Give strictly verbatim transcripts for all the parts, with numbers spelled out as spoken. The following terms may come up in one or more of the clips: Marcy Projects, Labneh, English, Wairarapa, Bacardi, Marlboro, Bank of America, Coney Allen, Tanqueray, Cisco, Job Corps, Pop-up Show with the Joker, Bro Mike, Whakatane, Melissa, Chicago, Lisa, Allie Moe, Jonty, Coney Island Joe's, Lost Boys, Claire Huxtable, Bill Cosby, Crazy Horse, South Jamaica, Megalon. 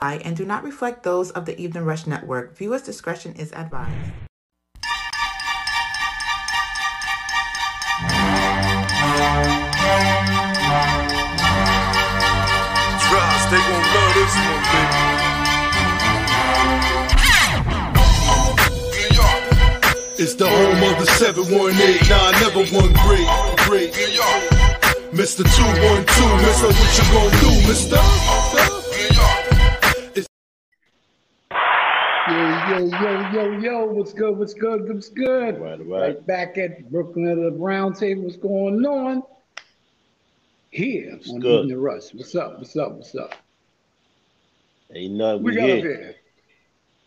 and do not reflect those of the Evening Rush Network. Viewers' discretion is advised. They gon' love this one, baby. It's the home of the seven one eight, nah, never one great, great. Mister two one two, mister, what you gon' do, mister? It's yo, yo, yo, yo, yo, what's good, what's good, what's good? Right, right. Right back at Brooklyn at the Brown Table, what's going on? Here it's on good. Evening Rush. What's up? What's up? What's up? Ain't nothing we, we got here. Up here.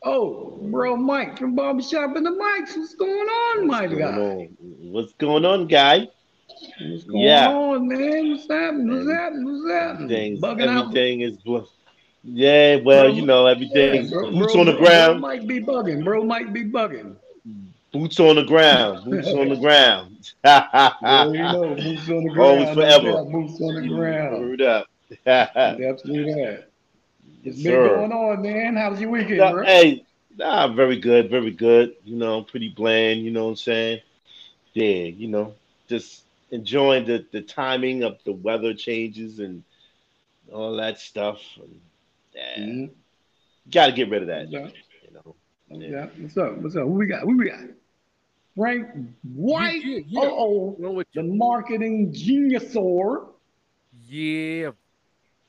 Oh, Bro Mike from Barbershop and the Mics. What's going on, my what's guy? Going on? What's going on, guy? What's going yeah. on, man? What's happening? What's and happening? What's happening? Things, everything out. Is bl- yeah, well, bro, you know, everything. Yeah, bro, boots bro, on the ground. Bro Mike be bugging. Bro Mike be bugging. Boots on the ground. Boots on the ground. yeah, you know, boots on the ground. Always forever. Boots on the ground. Root up. Absolutely that. It's been sure. going on, man. How's your weekend, nah, bro? Hey, nah, very good, very good. You know, pretty bland, you know what I'm saying? Yeah, you know, just enjoying the, the timing of the weather changes and all that stuff. And, yeah, mm-hmm. Gotta get rid of that. Yeah. You know? Yeah. yeah, what's up? What's up? Who we got? Who we got? Frank White, yeah, yeah. oh, the marketing genius-or. Yeah,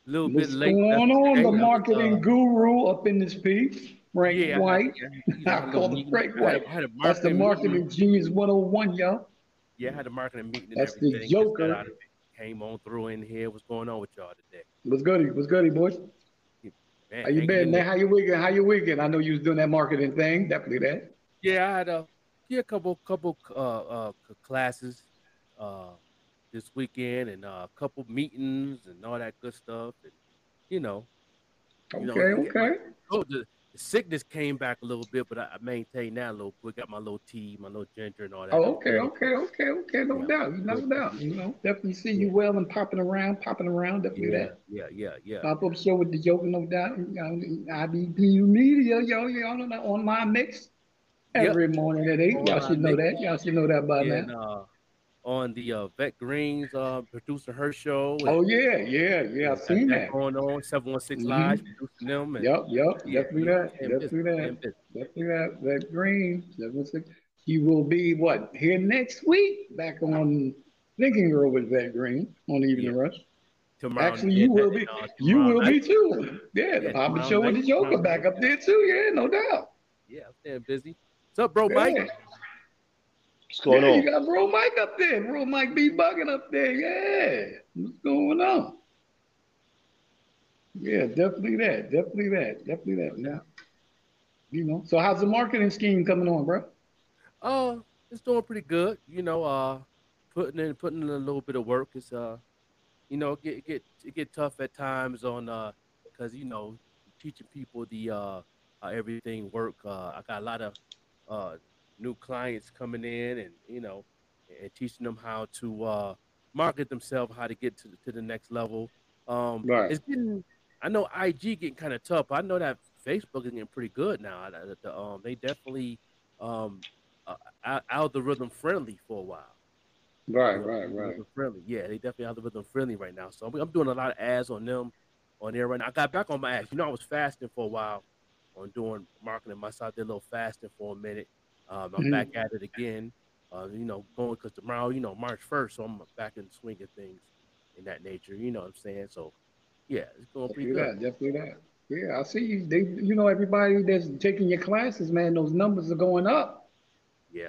a little What's bit late. What's going on, the, the marketing uh, guru up in this piece, Frank yeah, White. I, I, I call him Frank White. I had a That's the marketing meeting. Genius one oh one, yo. Yeah, I had a marketing meeting. And That's everything. The Joker. Came on through in here. What's going on with y'all today? What's goody? What's goody, boys? Man, how you been, man? How you weekend? How you weekend? I know you was doing that marketing thing. Definitely that. Yeah, I had a. Yeah, a couple, couple uh, uh, classes uh, this weekend, and uh, a couple meetings and all that good stuff. And, you know, okay, you know, okay. My, the sickness came back a little bit, but I, I maintained that a little quick. Got my little tea, my little ginger, and all that. Oh, okay, okay, okay, okay. No yeah. doubt, no yeah. doubt. You know, definitely see you well and popping around, popping around. Definitely yeah, that. Yeah, yeah, yeah. Pop-up show with the Joker, no doubt. I B P Media, yo, yo, on my mix. Every yep. morning at eight, y'all should know that. Y'all should know that by and, now. Uh, on the uh, Vet Green's uh, producing her show. And, oh yeah, yeah, yeah. I've seen that, that going on. seven one six Live mm-hmm. producing them. And, yep, yep. Yeah, definitely yeah, that. Definitely that. Definitely that. Vet Green seven one six. He will be what here next week? Back on Thinking Girl with Vet Green on Evening yeah. Rush. Tomorrow Actually, you will be. Uh, you will night. Be too. Yeah, the Pop-up Show with the Joker back up there too. Yeah, no doubt. Yeah, I'm staying busy. What's up, Bro Mike? Yeah. What's going yeah, on? You got Bro Mike up there. Bro Mike be bugging up there. Yeah. What's going on? Yeah, definitely that. Definitely that. Definitely that. Now, you know. So how's the marketing scheme coming on, bro? Oh, uh, it's doing pretty good. You know, uh, putting in putting in a little bit of work. It's uh, you know, get get it get tough at times on uh, because you know, teaching people the uh, how everything work. Uh, I got a lot of Uh, new clients coming in, and you know, and teaching them how to uh, market themselves, how to get to the, to the next level. Um, right. It's getting, I know I G getting kind of tough. I know that Facebook is getting pretty good now. The, the, um, they definitely um, uh, algorithm friendly for a while. Right, you know, right, right. Friendly, yeah. They definitely algorithm friendly right now. So I'm, I'm doing a lot of ads on them on there right now. I got back on my ads. You know, I was fasting for a while. On doing marketing myself, did a little fasting for a minute. Um, I'm mm-hmm. back at it again. Uh, you know, going because tomorrow, you know, March first, so I'm back in the swing of things in that nature. You know what I'm saying? So, yeah, it's going to be good. Definitely that. Yeah, I see you. They, you know, everybody that's taking your classes, man, those numbers are going up. Yeah.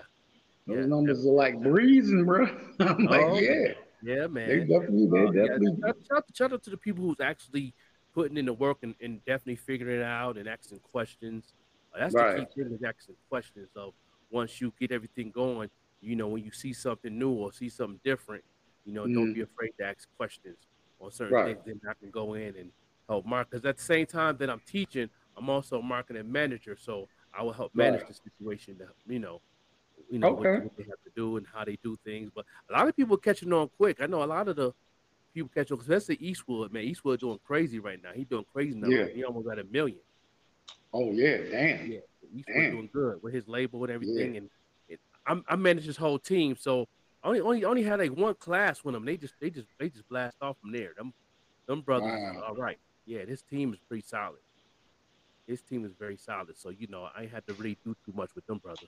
Those yeah, numbers definitely. Are like breezing, bro. I'm like, oh, yeah. Yeah, man. They definitely, they uh, definitely. Yeah. Shout, shout out to the people who's actually putting in the work and, and definitely figuring it out and asking questions. Uh, that's right. The key thing is asking questions. So once you get everything going, you know, when you see something new or see something different, you know, mm. don't be afraid to ask questions on certain right. things. Then I can go in and help market. Because at the same time that I'm teaching, I'm also a marketing manager. So I will help manage right. the situation, to, you know, you know okay. what, what they have to do and how they do things. But a lot of people are catching on quick. I know a lot of the people catch on, especially Eastwood, man. Eastwood doing crazy right now. He doing crazy now. Yeah. He almost at a million. Oh yeah, damn. Yeah, Eastwood damn. doing good with his label and everything. Yeah. And it, I'm, I manage his whole team, so only only only had like one class with them. They just they just they just blast off from there. Them them brothers, wow. all right. Yeah, this team is pretty solid. This team is very solid. So you know, I ain't had to really do too much with them brothers.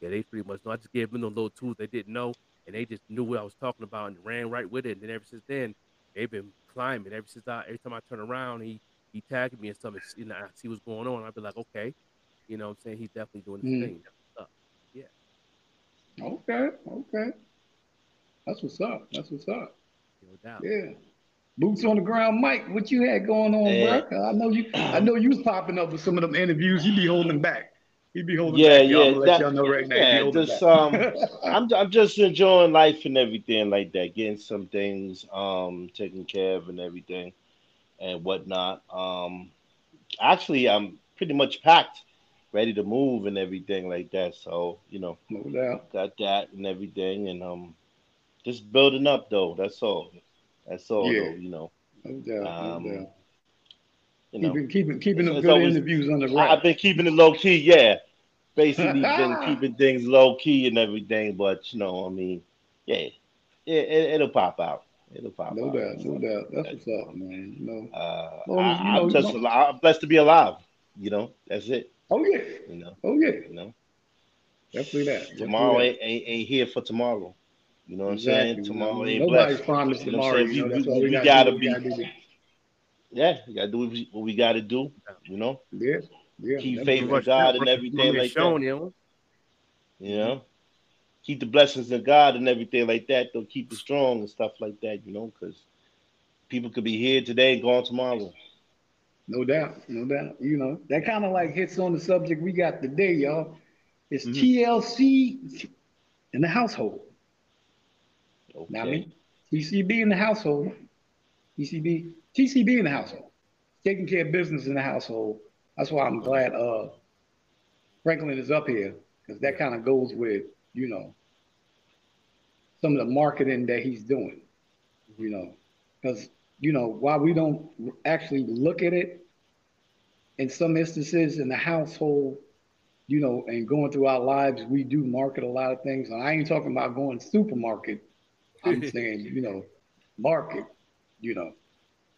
Yeah, they pretty much know. I just gave them the little tools they didn't know, and they just knew what I was talking about and ran right with it. And then ever since then, they've been climbing. Ever since I, every time I turn around, he he tagged me and something. You know, I see what's going on. I'd be like, okay, you know what I'm saying? He's definitely doing his mm. thing. That's what's up. Yeah. Okay. Okay. That's what's up. That's what's up. No doubt. Yeah. Boots on the ground, Mike. What you had going on, yeah. bro? I know you. I know you was popping up with some of them interviews. You be holding back. You be holding yeah, back. Yeah, yeah. Let y'all know right now. Yeah, just um, I'm I'm just enjoying life and everything like that. Getting some things um taken care of and everything, and whatnot. Um, actually, I'm pretty much packed, ready to move and everything like that. So you know, no doubt. Got that and everything, and um, just building up though. That's all. That's all, yeah. though, you know. No doubt, no um, doubt. You know, keeping keeping keeping it's, it's good always, interviews on the right. I've been keeping it low key, yeah. Basically, been keeping things low key and everything, but you know, I mean, yeah, yeah it, it'll pop out. It'll pop no out. No doubt, no doubt. That's what's up, man. You know, uh, well, I, you know I'm just alive. I'm blessed to be alive. You know, that's it. Oh yeah. You know. Oh yeah. You know. Definitely that. Tomorrow Definitely that. Ain't, ain't ain't here for tomorrow. You know what I'm exactly. saying? Tomorrow ain't blessed. Promised you know tomorrow. You know, we, we, we, we gotta, gotta be. Gotta yeah, we gotta do what we gotta do. You know. Yeah. Yeah. Keep faith in God and everything like shown, that. You know? You know. Keep the blessings of God and everything like that. Though keep it strong and stuff like that. You know, because people could be here today and gone tomorrow. No doubt. No doubt. You know that kind of like hits on the subject we got today, y'all. It's mm-hmm. T L C in the household. Okay. Not me. T C B in the household. T C B, T C B in the household. Taking care of business in the household. That's why I'm glad uh, Franklin is up here because that kind of goes with, you know, some of the marketing that he's doing, you know, because, you know, while we don't actually look at it in some instances in the household, you know, and going through our lives, we do market a lot of things. And I ain't talking about going to the supermarket. I'm saying, you know, market, you know,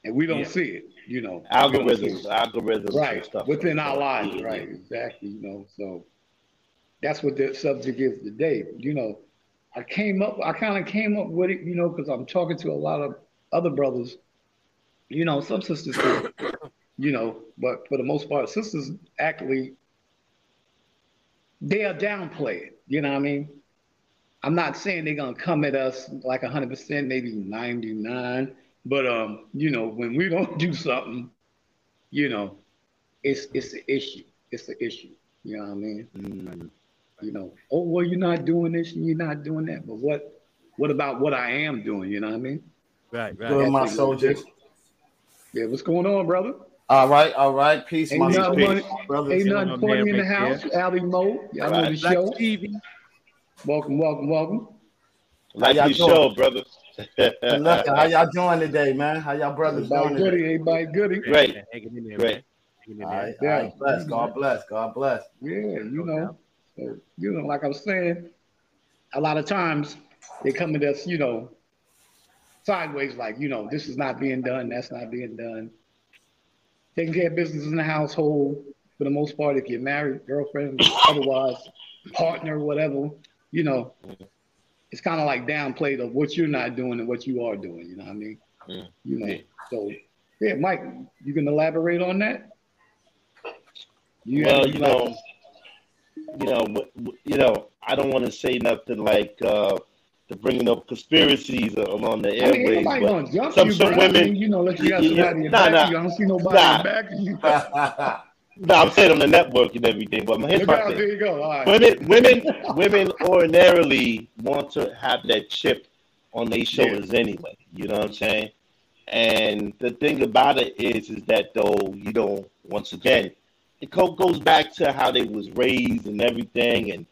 and we don't yeah. see it, you know. Algorithms, algorithms. Right, stuff within our lives, yeah. right, exactly, you know. So that's what the subject is today. You know, I came up, I kind of came up with it, you know, because I'm talking to a lot of other brothers, you know, some sisters, too, you know, but for the most part, sisters actually, they are downplayed, you know what I mean? I'm not saying they're gonna come at us like one hundred percent, maybe ninety-nine, but um, you know, when we don't do something, you know, it's it's an issue. It's an issue. You know what I mean? Mm. You know, oh well, you're not doing this and you're not doing that, but what what about what I am doing? You know what I mean? Right, right. Well, my soldiers. Yeah, what's going on, brother? All right, all right. Peace, ain't my brothers. Ain't nothing pointing in the house. Yeah. Allie Moe, y'all know the show. T V. Welcome, welcome, welcome. Like your show, brother. How y'all doing today, man? How y'all brothers everybody doing goody, today? Everybody goody. Great. Great. Great. All right, yeah. all right. Bless. God bless. God bless. Yeah, you know, so, you know, like I was saying, a lot of times they come at us, you know, sideways, like, you know, this is not being done, that's not being done. Taking care of business in the household, for the most part, if you're married, girlfriend, otherwise, partner, whatever. You know, it's kind of like downplayed of what you're not doing and what you are doing. You know what I mean? Yeah. You know, so yeah, Mike, you can elaborate on that. You well, you know, you know, you know, I don't want to say nothing like uh, the bringing up conspiracies along the airways. I mean, but jump some you, some women, I mean, you know, let you got somebody in nah, back nah, you. I don't see nobody nah. in back of you. No, I'm saying on the network and everything, but my here's my thing. There you go. All right. Women, women, women ordinarily want to have that chip on their shoulders yeah. anyway. You know what I'm saying? And the thing about it is, is that though, you know, once again, it goes back to how they was raised and everything, and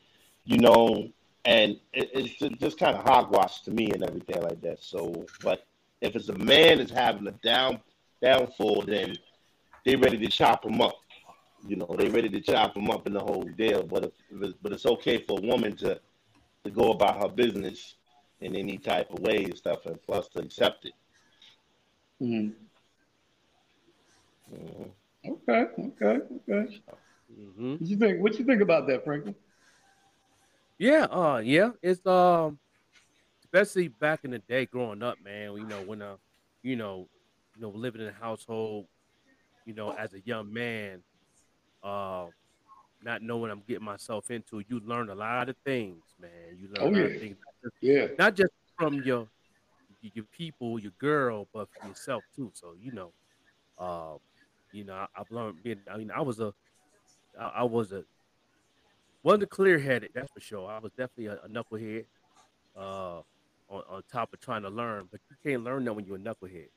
you know, and it, it's just kind of hogwash to me and everything like that. So, but If it's a man that's having a down downfall, then they ready to chop him up. You know, they ready to chop him up in the whole deal. But if, if it's, but it's okay for a woman to to go about her business in any type of way and stuff, and for us to accept it. Mm-hmm. Mm-hmm. Okay, okay, okay. Mm-hmm. What you think? What you think about that, Franklin? Yeah, uh, yeah. It's um, especially back in the day, growing up, man. You know, when uh, you know, you know, living in a household, you know, as a young man, uh, not knowing what I'm getting myself into, you learn a lot of things, man. You learn oh, a lot yeah. of things, not just, yeah, not just from your your people, your girl, but from yourself too. So you know, uh, you know, I, I've learned. Being, I mean, I was a I, I was a wasn't clear-headed, that's for sure. I was definitely a, a knucklehead, uh, on, on top of trying to learn, but you can't learn that when you're a knucklehead,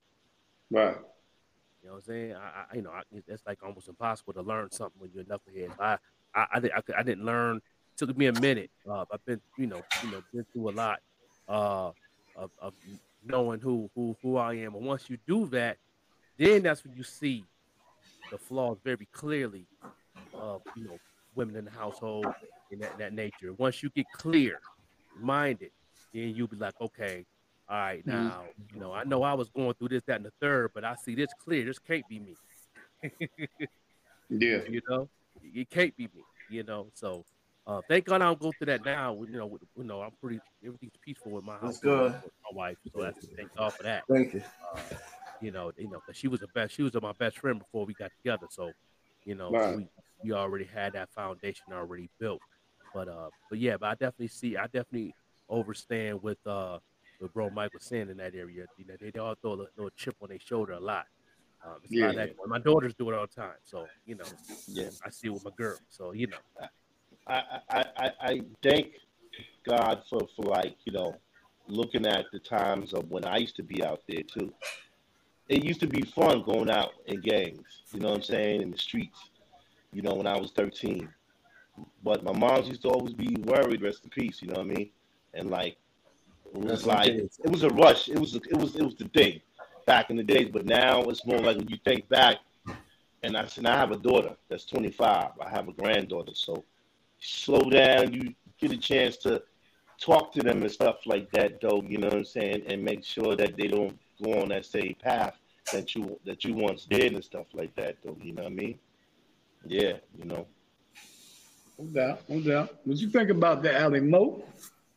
right? You know what I'm saying? I, I you know, I, it's like almost impossible to learn something when you're a knucklehead. I, I, I, I, I didn't learn. It took me a minute. Uh, I've been, you know, you know, been through a lot, uh, of, of knowing who, who, who I am. And once you do that, then that's when you see the flaws very clearly. Of uh, you know, women in the household and that, that nature. Once you get clear minded, then you'll be like, okay, all right, now you know, I know I was going through this, that, and the third, but I see this clear. This can't be me. Yeah, you know, it can't be me. You know, so uh, thank God I don't go through that now. You know, with, you know, I'm pretty everything's peaceful with my house, with my wife. So that's thank God for that. Thank you. Uh, you know, you know, cause she was the best. She was my best friend before we got together. So you know, wow. we, we already had that foundation already built, but uh, but yeah, but I definitely see, I definitely overstand with uh, with Bro Mike was saying in that area. You know, they, they all throw a little chip on their shoulder a lot. Um, it's yeah, not that, yeah. My daughters do it all the time, so you know, yeah, I see it with my girl. So you know, I I, I, I thank God for, for like you know, looking at the times of when I used to be out there too. It used to be fun going out in gangs, you know what I'm saying, in the streets, you know, when I was thirteen. But my mom used to always be worried, rest in peace, you know what I mean? And like, it was like, it was a rush. It was, it was, it was the thing back in the days. But now it's more like when you think back, and I said, I have a daughter that's twenty-five. I have a granddaughter. So slow down. You get a chance to talk to them and stuff like that, though, you know what I'm saying? And make sure that they don't go on that same path that you that you once did and stuff like that, though. You know what I mean? Yeah, you know. No doubt, no doubt. What you think about that, Allie Moe?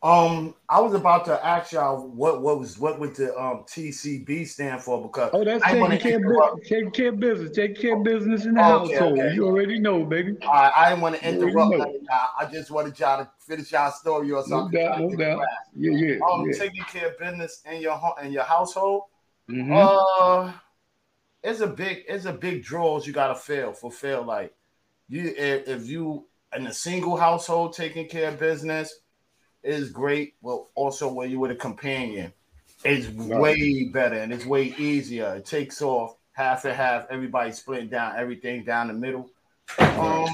Um, I was about to ask y'all what what was what would the um T C B stand for, because oh, that's taking care, bu- taking care of business, taking care of business in the oh, okay, household. Okay. You already know, baby. All right, I didn't want to interrupt. I, I just wanted y'all to finish y'all story or something. No doubt, no doubt. Yeah, yeah. Um, yeah. Taking care of business in your home in your household. Mm-hmm. Uh, it's a big it's a big draws you gotta fail fulfill. Like you if, if you in a single household taking care of business. Is great, but also when you with a companion, it's way better and it's way easier. It takes off half and half. Everybody splitting down everything down the middle. Um,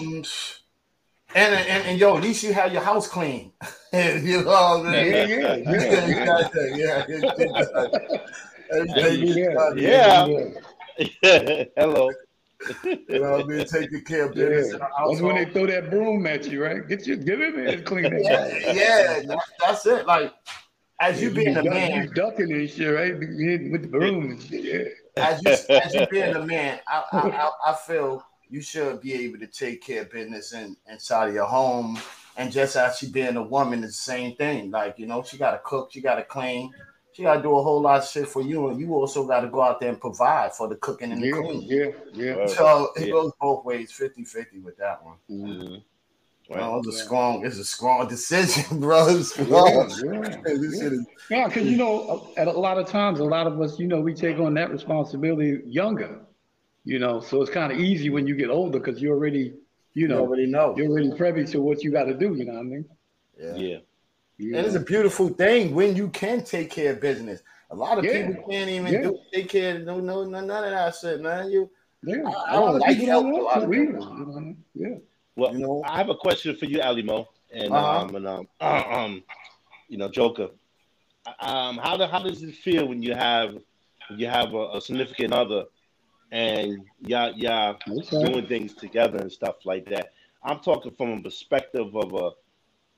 and and, and yo, at least you have your house clean. You know, yeah, yeah, yeah, yeah, yeah. Hello. You know what I mean? Taking care of business. Yeah. That's when they throw that broom at you, right? Get your give it and clean it. Yeah, yeah, that's it. Like as you, you being a man, you ducking and shit, right? With the broom and shit. Yeah. As you as you being a man, I, I I feel you should be able to take care of business in, inside of your home, and just as she being a woman, it's the same thing. Like you know, she got to cook, she got to clean. She got to do a whole lot of shit for you, and you also got to go out there and provide for the cooking and the yeah, cleaning. Yeah, yeah. So it yeah. goes both ways, fifty-fifty with that one. Mm-hmm. Well, it's a strong, it's a strong decision, bro. It's strong. Yeah, because yeah. yeah. yeah, you know, at a lot of times, a lot of us, you know, we take on that responsibility younger, you know, so it's kind of easy when you get older because you already, you know, you already know, you're already privy to what you got to do, you know what I mean? Yeah. yeah. Yeah. And it's a beautiful thing when you can take care of business. A lot of yeah. people can't even yeah. do take care of no no none of that shit, man. You yeah. I, I don't like help a lot of people. Yeah. Well, you know, I have a question for you, Allie Moe, and uh-huh. um and um, uh, um you know, Joker. Um how the, how does it feel when you have you have a, a significant other, and y'all y'all okay. doing things together and stuff like that. I'm talking from a perspective of a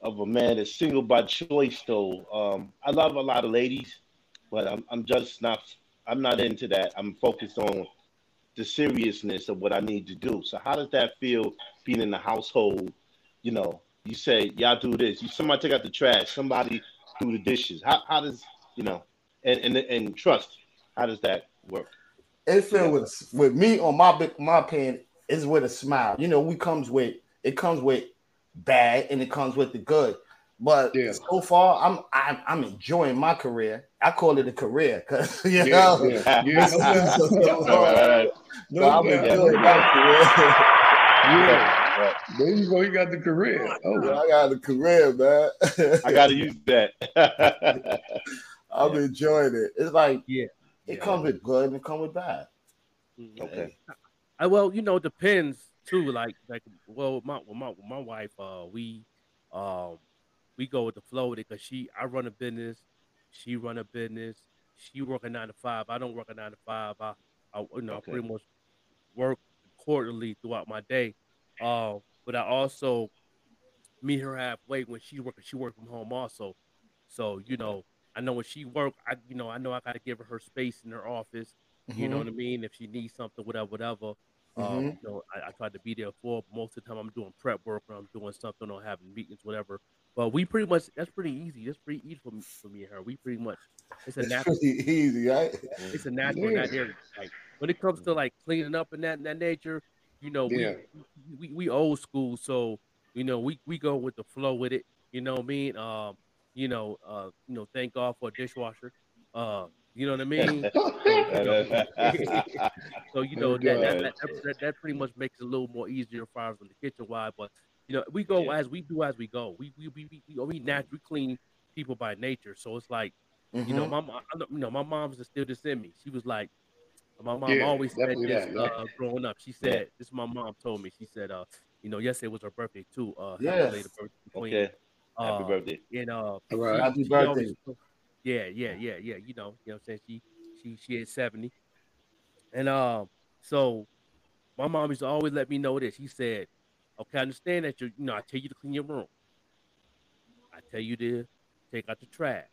of a man that's single by choice, though. Um, I love a lot of ladies, but I'm I'm just not I'm not into that. I'm focused on the seriousness of what I need to do. So how does that feel being in the household? You know, you say y'all do this, you somebody take out the trash, somebody do the dishes. How how does you know and and, and trust, how does that work? It feel yeah. with with me on my my opinion is with a smile. You know, we comes with it comes with bad and it comes with the good. But yeah. so far, I'm, I'm I'm enjoying my career. I call it a career because you know. There you go. You got the career. Oh, yeah, I got the career, man. I got to use that. I'm yeah. enjoying it. It's like yeah, it yeah. comes with good and it comes with bad. Okay. I, well, you know, it depends too. Like like well, my my my wife. Uh, we um. We go with the flow with it because she, I run a business, she run a business, she work a nine to five. I don't work a nine to five. I, I you know, okay. I pretty much work quarterly throughout my day. Uh, but I also meet her halfway when she work. She work from home also, so you know, I know when she work, I you know, I know I gotta give her her space in her office. Mm-hmm. You know what I mean? If she needs something, whatever, whatever. Mm-hmm. Um, you know, I, I try to be there for. Most of the time, I'm doing prep work or I'm doing something or having meetings, whatever. But we pretty much, that's pretty easy. That's pretty easy for me, for me and her. We pretty much, it's a it's natural. Easy, right? It's a natural yeah. in that area. Like, when it comes to like cleaning up and that and that nature, you know, we, yeah. we, we we old school. So, you know, we, we go with the flow with it. You know what I mean? Um, you know, uh, you know, thank God for a dishwasher. Uh, you know what I mean? So, you know, that that, that, that that pretty much makes it a little more easier for us in the kitchen wide, but you know, we go yeah. as we do as we go. We we we we, we, nat- we clean people by nature. So it's like, mm-hmm. you know, my mom, you know, my mom's still just in me. She was like, my mom yeah, always said this yeah. uh, growing up. She said, yeah. this is my mom told me. She said, uh, you know, yesterday was her birthday too. Uh, yes. Happy birthday. Okay. Uh, happy birthday. And uh, right. happy birthday. Always, yeah, yeah, yeah, yeah. You know, you know, what I'm saying she she she is seventy, and um, uh, so my mom used to always let me know this. She said, okay, I understand that you you know, I tell you to clean your room. I tell you to take out the trash.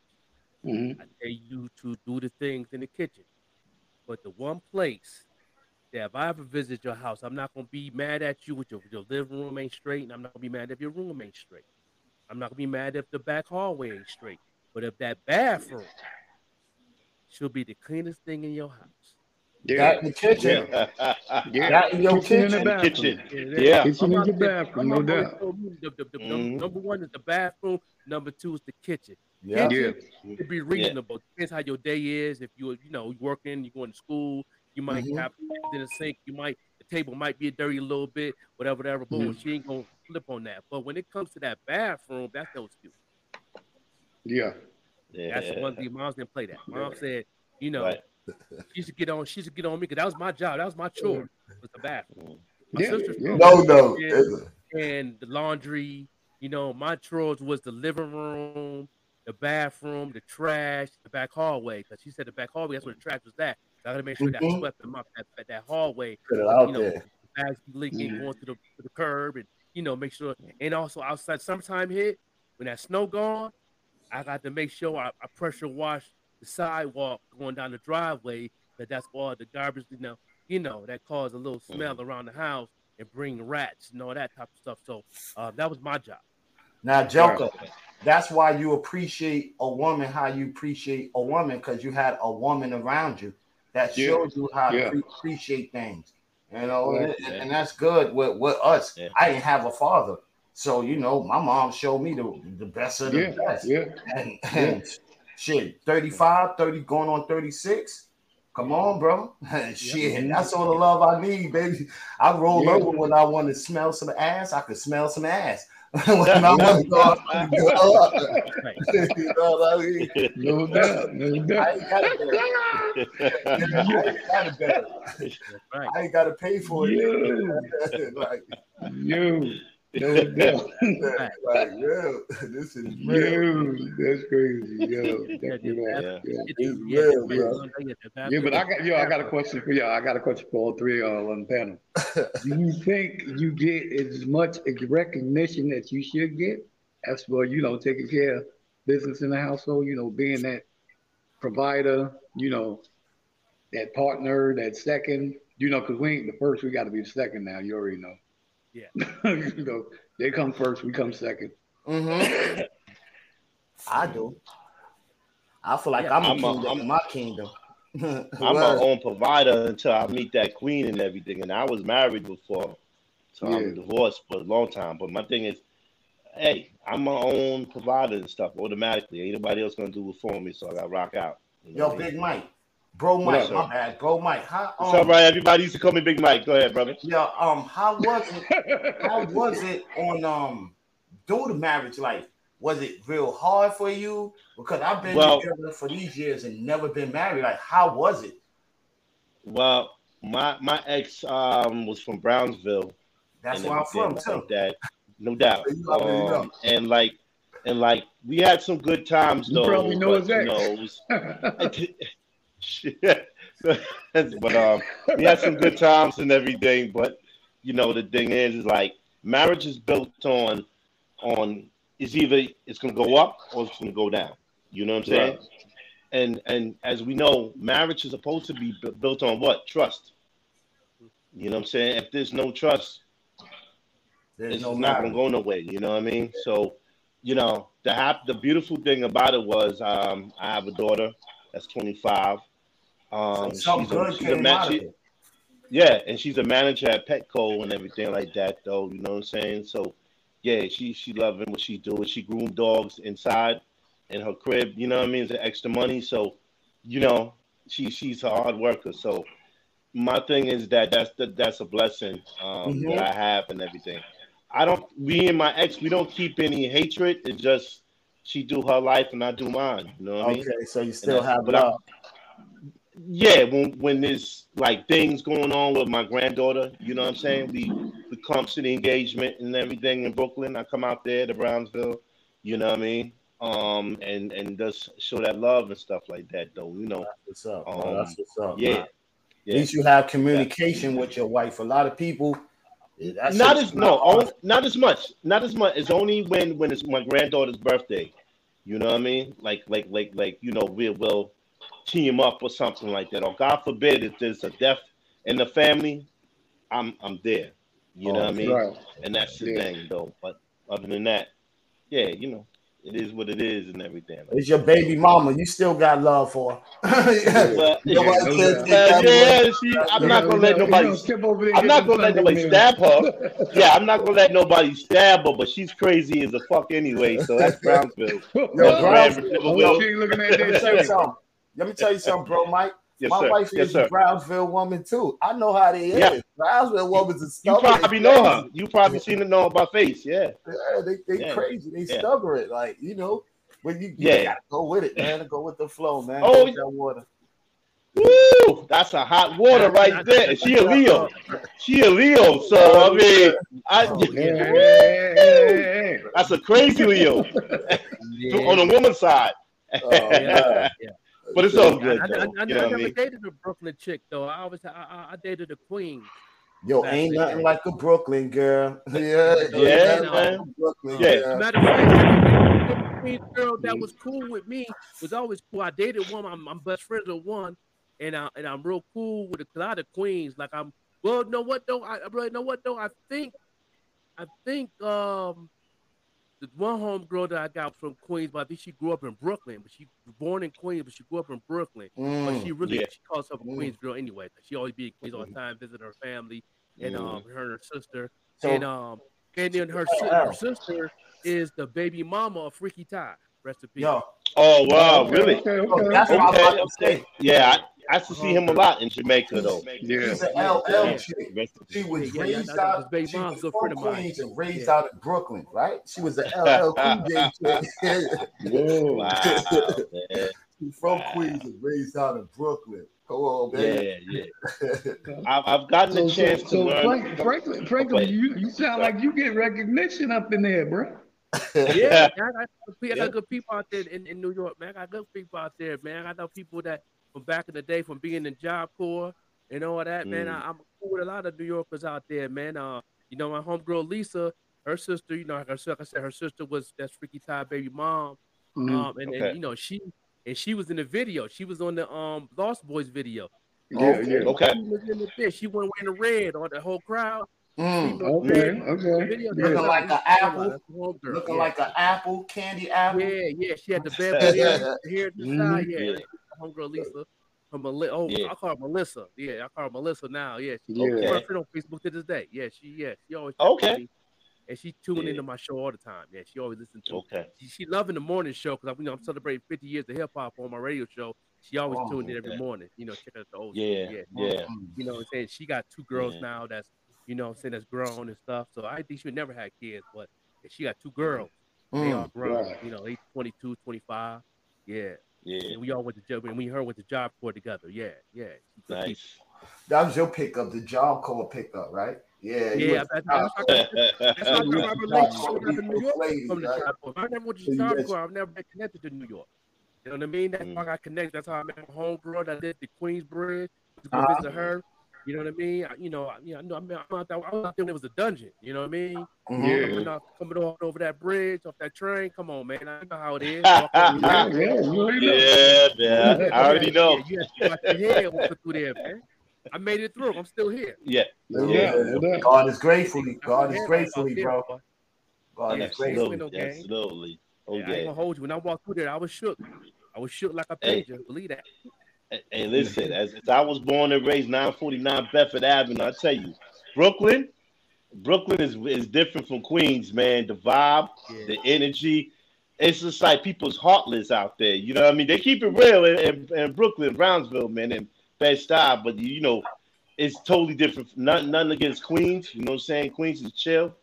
Mm-hmm. I tell you to do the things in the kitchen. But the one place that if I ever visit your house, I'm not gonna be mad at you with your, your living room ain't straight, and I'm not gonna be mad if your room ain't straight. I'm not gonna be mad if the back hallway ain't straight. But if that bathroom should be the cleanest thing in your house. Yeah. Got in the kitchen. Yeah. Yeah. Got in your kitchen. Kitchen. kitchen. kitchen. Yeah. Kitchen in the bathroom, no doubt. The, the, the, mm-hmm. Number one is the bathroom. Number two is the kitchen. Yeah. Kitchen yeah. should be reasonable. Yeah. Depends how your day is. If you you know, working, you're going to school, you might mm-hmm. have in the sink, you might the table might be dirty a little bit, whatever, whatever. But mm-hmm. she ain't gonna flip on that. But when it comes to that bathroom, that's no excuse. Yeah. yeah. That's the one thing Mom didn't play that. Mom yeah. said, you know. Right. She should get on. She should get on me because that was my job. That was my chore. Was the bathroom. My yeah, sister's yeah. no, no, and the laundry. You know, my chores was the living room, the bathroom, the trash, the back hallway. Because she said the back hallway. That's where the trash was at. So I gotta make sure mm-hmm. that I swept them up at that, that hallway. Out you know, there. The bags leaking mm-hmm. going to the, to the curb, and you know, make sure. And also outside, summertime hit when that snow gone, I got to make sure I, I pressure wash the sidewalk going down the driveway, but that's all the garbage, you know, you know, that caused a little smell mm. around the house and bring rats and all that type of stuff. So uh, that was my job. Now, Joker, that's why you appreciate a woman, how you appreciate a woman, because you had a woman around you that yeah. showed you how yeah. to appreciate things, you know, yeah. and, and that's good with, with us. Yeah. I didn't have a father. So, you know, my mom showed me the, the best of the yeah. best. Yeah. And, and yeah. shit, thirty-five, thirty, going on thirty-six. Come on, bro. Shit, and that's all the love I need, baby. I roll yeah. over when I want to smell some ass. I could smell some ass. When I want to go out, I can go up. You know what I mean? No doubt. No doubt. I ain't got it better. I ain't got to pay for it. You. Like, you. There you go. Like, yo, this is real. That's crazy. Yo, thank you, man. Yeah. Yeah, this is real, bro. Yeah, but I got, yo, I got a question for y'all. I got a question for all three of y'all on the panel. Do you think you get as much recognition that you should get as for, you know, taking care of business in the household, you know, being that provider, you know, that partner, that second, you know, because we ain't the first, we got to be the second now. You already know. Yeah. You know, they come first, we come second. Mm-hmm. I do. I feel like yeah, I'm, I'm, a kingdom, a, I'm my kingdom. I'm my own provider until I meet that queen and everything. And I was married before, so yeah. I'm divorced for a long time. But my thing is, hey, I'm my own provider and stuff automatically. Ain't nobody else gonna do it for me, so I gotta rock out. You know? Yo, Big Mike. Bro Mike, my bad. Bro Mike, how? Um, it's all right. Everybody used to call me Big Mike. Go ahead, brother. Yeah. Um. How was it? How was it on um? During the marriage life, was it real hard for you? Because I've been well, together for these years and never been married. Like, how was it? Well, my my ex um was from Brownsville. That's where I'm from too. Like that, no doubt. Um, and like, and like, we had some good times though. You probably know his ex. You know, shit. But um, we had some good times and everything. But you know, the thing is, is like marriage is built on, on it's either it's gonna go up or it's gonna go down. You know what I'm saying? Right. And and as we know, marriage is supposed to be b- built on what? Trust. You know what I'm saying? If there's no trust, there's it's no not gonna go nowhere. You know what I mean? So, you know, the hap- the beautiful thing about it was um, I have a daughter that's twenty-five. Um, so she's a, she's a man, she, yeah, and she's a manager at Petco and everything like that, though. You know what I'm saying? So, yeah, she she loving what she doing. She groomed dogs inside in her crib. You know what I mean? It's the extra money. So, you know, she she's a hard worker. So, my thing is that that's the, that's a blessing um, mm-hmm. that I have and everything. I don't. We and my ex, we don't keep any hatred. It's just she do her life and I do mine. You know what I okay, mean? Okay, so you still and have love. Yeah, when when there's like things going on with my granddaughter, you know what I'm saying? We we clump city engagement and everything in Brooklyn. I come out there to Brownsville, you know what I mean? Um and, and just show that love and stuff like that though, you know. That's what's up. Um, That's what's up. Yeah. At yeah. least you have communication yeah. with your wife. A lot of people that's not as no, all, not as much. Not as much. It's only when, when it's my granddaughter's birthday. You know what I mean? Like like like like you know, we will team up or something like that, or God forbid if there's a death in the family, I'm I'm there, you oh, know what I mean, right. And that's the yeah. thing though. But other than that, yeah, you know, it is what it is and everything. Like, it's your baby mama, you still got love for her. yeah. Well, yeah, no yeah, she, I'm not gonna let nobody. I'm not gonna let nobody stab her. Yeah, I'm not gonna let nobody stab her. But she's crazy as a fuck anyway, so that's Brownsville. Yo, Brownsville. She looking at that. Let me tell you something, Bro Mike. Yes, my sir. wife yes, is sir. a Brownsville woman too. I know how they yeah. is. Brownsville woman's a stubborn. You probably know her. You probably seen her know by face. Yeah. Yeah, they they yeah. crazy. They yeah. stubborn. Like, you know, when you, you yeah. gotta go with it, man. Go with the flow, man. Oh, that water. Woo! That's a hot water right there. She a Leo. She a Leo. So I mean, I, oh, yeah. that's a crazy Leo. Yeah. On the woman's side. Oh, yeah. yeah. But it's all good. I, I, I, I, I never I mean? dated a Brooklyn chick though. I always I, I, I dated a Queen. Yo, exactly. Ain't nothing like a Brooklyn girl. Yeah, yeah, yeah man. Brooklyn, yeah. yeah. Matter of fact, the Queen girl that was cool with me was always cool. I dated one. I'm, I'm best friends with one, and I and I'm real cool with a lot of Queens. Like I'm well, know what though? I really know what though? I think, I think um. The one homegirl that I got from Queens, but I think she grew up in Brooklyn. But she was born in Queens, but she grew up in Brooklyn. Mm, but she really yeah. she calls herself a mm. Queens girl anyway. She always be in Queens all the time, visit her family and mm. um her and her sister. So, and um and then her, her sister is the baby mama of Freaky Ty. Rest in peace. Yo. Oh wow, really? Okay, okay. That's okay. What I was about to say. Yeah, I, I used to see him a lot in Jamaica though. Yeah. She's an L L yeah. chick. She was yeah, raised yeah, yeah, out. She was from Queens and raised yeah. out in Brooklyn, right? She was an L L chick. Whoa, wow, man. She's from Queens and raised out in Brooklyn. Hello, baby. Yeah, yeah. I've, I've gotten so, the chance so, so to learn. Frank, Franklin, Franklin, you, you sound like you get recognition up in there, bro. Yeah, man, I got yeah. good people out there in, in New York, man. I got good people out there, man. I know people that from back in the day, from being in Job Corps and all that, mm. man. I, I'm cool with a lot of New Yorkers out there, man. Uh, you know, my homegirl Lisa, her sister, you know, like I said, her sister was that's Freaky Ty baby mom, mm. um, and, okay. and you know she and she was in the video. She was on the um Lost Boys video. Yeah, okay. yeah. Okay. She was in the fish. She went wearing the red on the whole crowd. Mm, okay, okay. Looking yeah. like an apple, looking yeah. like an apple, candy apple. Yeah, yeah. She had the bad hair, hair to the side. Yeah, yeah. Homegirl Lisa from Mel- oh, yeah. I call her Melissa. Yeah, I call her Melissa now. Yeah, she's okay. my friend on Facebook to this day. Yeah, she yeah, she always okay. Me. And she tuned yeah. into my show all the time. Yeah, she always listens to. Okay. She, she loving the morning show because you know I'm celebrating fifty years of hip hop on my radio show. She always oh, tuned in every morning. You know, check out the old. Yeah, show. yeah. yeah. Um, you know what I'm saying? She got two girls yeah. now. That's You know what I'm saying? That's grown and stuff. So I think she would never have kids, but she got two girls. Mm, they all grown. Right. You know, they twenty-two, twenty-five. Yeah. Yeah. And we all went to job and we heard with the Job Corps together. Yeah. Yeah. Nice. That was your pickup, the Job Corps pickup, right? Yeah. Yeah. That's how I remember New York ladies, from the right? Job Corps. I never went to the so Job Corps. I've never been connected to New York. You know what I mean? That's mm. how I got connected. That's how I met my homegirl that lived in Queensbridge. To go uh-huh. visit her. You know what I mean? I, you know, I, you know, I, mean, I, was there, I was out there when it was a dungeon. You know what I mean? Mm-hmm. Coming, off, coming off over that bridge, off that train. Come on, man. I know how it is. yeah, yeah, yeah, yeah, man. I already know. Yeah, you had to watch your head walking through there, man. I made it through. I'm still here. Yeah. yeah. yeah. God is grateful. God is grateful, bro. God yeah, is grateful. Absolutely. Okay. absolutely. Okay. Yeah, I ain't gonna hold you. When I walked through there, I was shook. I was shook like a pager. Hey. Believe that. Hey, listen, as, as I was born and raised nine forty-nine Bedford Avenue, I tell you, Brooklyn, Brooklyn is, is different from Queens, man. The vibe, yeah. the energy, it's just like people's heartless out there. You know what I mean? They keep it real in, in, in Brooklyn, Brownsville, man, and Bed-Stuy, but, you know, it's totally different. Nothing, nothing against Queens, you know what I'm saying? Queens is chill.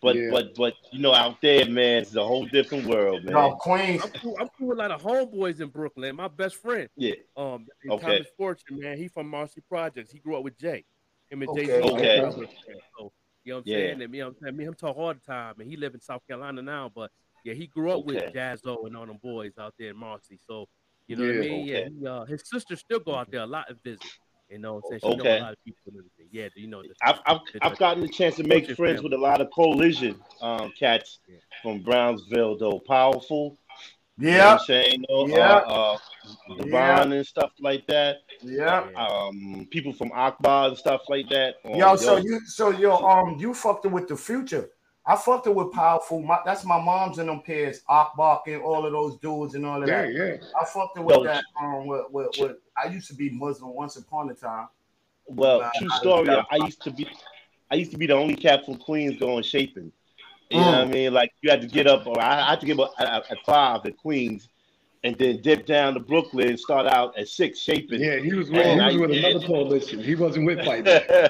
But yeah. but but you know out there, man, it's a whole different world, man. No, Queens. I'm cool, I'm cool with a lot of homeboys in Brooklyn. My best friend, yeah. Um, okay. Thomas Fortune, man. He from Marcy Projects. He grew up with Jay. Him and okay. Jay-Z. Okay. okay. So, you know what I'm yeah. saying? And me, I'm saying, me, him talk all the time, and he live in South Carolina now. But yeah, he grew up okay. with Jazzo and all them boys out there in Marcy. So you know yeah, what I mean? Okay. Yeah. He, uh, his sisters still go out there a lot and visit. You know, since you okay. know a lot of people and everything. Yeah, you know. The, I've I've, the, I've gotten the chance to make friends family. with a lot of coalition um, cats yeah. from Brownsville, though. Powerful. Yeah. You know what I'm saying? You know, yeah. Uh, uh, Devon yeah. and stuff like that. Yeah. Um, people from Akbar and stuff like that. Um, yo, so yo. you, so yo, um, you fucked it with the future. I fucked it with Powerful. My, that's my mom's and them peers, Akbar and all of those dudes and all of yeah, that. Yeah, I fucked it with yo, that. Um, with, with, with I used to be Muslim once upon a time. Well, true I, story. I, I used to be, I used to be the only cat from Queens going shaping. You mm. know what I mean? Like you had to get up, or I, I had to get up at, at five at Queens, and then dip down to Brooklyn and start out at six shaping. Yeah, he was with, he was I, with another coalition. He wasn't with Fight Back. right,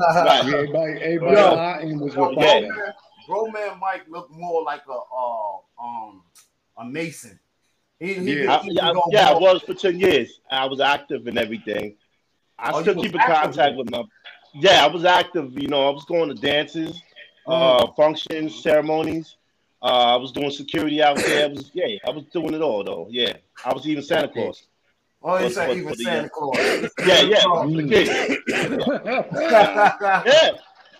right. Everybody, everybody Yo, lying was with Fight Back. Bro, man, Mike looked more like a uh, um a Mason. He, he yeah, did, I, I, yeah I was for ten years. I was active and everything. I oh, still keep in contact then? with my. Yeah, I was active. You know, I was going to dances, mm. uh, functions, ceremonies. Uh, I was doing security out there. I was yeah, I was doing it all though. Yeah, I was even Santa Claus. Oh, you said even Santa Claus. Yeah, yeah, yeah. yeah.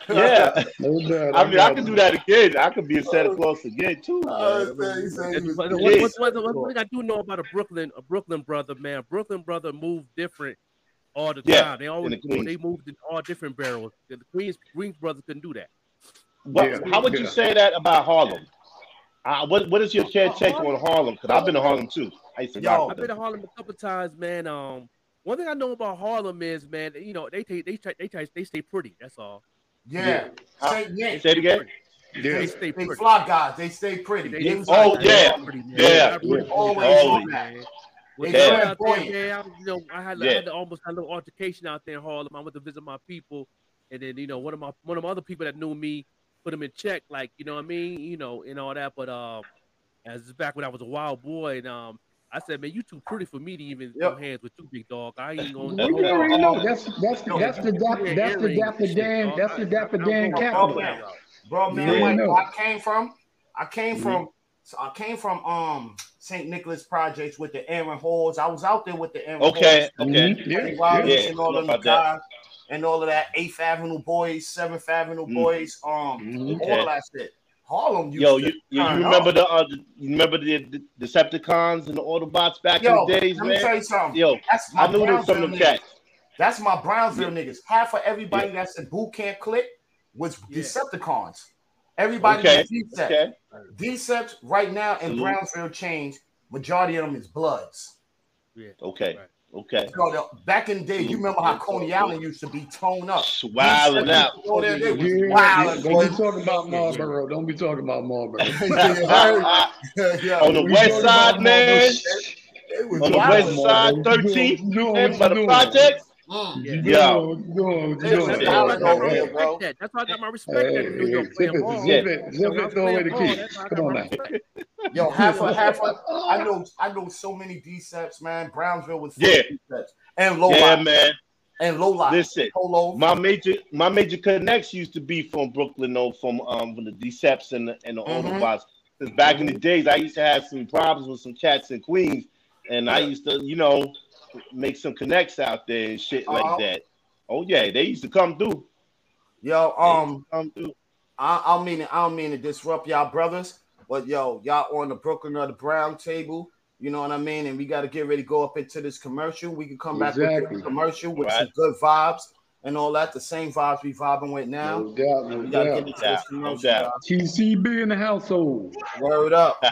Yeah, no I mean, I could do that again. I could be a Santa Claus again too. Uh, what, what, what, what, what thing I do know about a Brooklyn, a Brooklyn brother, man. Brooklyn brother move different all the time. Yeah, they always the they moved in all different barrels. The Queens Queens brothers couldn't do that. What, yeah, how would you say that about Harlem? Uh, what What is your caretaker on Harlem? Because I've been to Harlem too. I used to Yo, I've been to Harlem a couple times, man. Um, one thing I know about Harlem is, man, you know, they take they try, they try, they stay pretty. That's all. Yeah, yeah. Say, yeah. Say it again. Yeah. They stay pretty. They fly guys. They stay pretty. They, they, they, oh like, yeah, pretty, yeah. yeah. Always on that. They yeah. There, yeah. I, you know, I had, yeah. I had to almost had a little altercation out there in Harlem. I went to visit my people, and then you know, one of my one of my other people that knew me put him in check, like you know what I mean, you know, and all that. But um, as back when I was a wild boy, and um, I said, man, you too pretty for me to even yep. throw hands with you, big dog. I ain't going to. You already know. That's that's the that's the that's the Dapper Dan. That's the Dapper Dan Captain. Bro, man, where I came from, I came from, I came from um Saint Nicholas Projects with the Aaron Halls. I was out there with the Aaron. Okay, okay, yeah, and all them guys. And all of that, Eighth Avenue boys, Seventh Avenue boys, um, mm-hmm. all okay. that shit. Harlem, used yo, to you, you remember off. the uh, you remember the Decepticons and the Autobots back yo, in the days, let man. Let me tell you something. Yo, that's my I knew there was some of them cats. That's my Brownsville yeah. niggas. Half of everybody yeah. that's in boot camp clique was yeah. Decepticons. Everybody okay. was Decept. Okay. Decept right now in Salute. Brownsville change. Majority of them is Bloods. Yeah. Okay. Right. Okay. So the, back in the day, you remember how Coney Allen used to be toned up, wilding out. Oh, there, there was wild. Don't be talking about Marlboro. Don't be talking about Marlboro. yeah, on the west side, man. On the west side, thirteenth and by the projects. Mm, yeah, yeah. You know, you know, that's how I got my respect. Hey, hey, yo, zip it, ball. zip it, zip it, throw away the key. Come on now. Yo, half a half a. I know, I know so many Decepts, man. Brownsville was yeah, Decepts. and Lola, yeah, man, and Lola. Listen, Polo. my major, my major connects used to be from Brooklyn, though, from um, from the Decepts and the, and the mm-hmm. Autobots. Because back in the days, I used to have some problems with some cats in Queens, and I used to, you know. Make some connects out there and shit like uh, that. Oh yeah, they used to come through. Yo, um, come through. I, I mean, I don't mean to disrupt y'all brothers, but yo, y'all on the Brooklyn or the Brown table. You know what I mean? And we got to get ready to go up into this commercial. We can come exactly. back with the commercial with right. some good vibes and all that. The same vibes we vibing with now. No doubt, no we gotta doubt. Get into this commercial, no doubt. T C B in the household. Word up.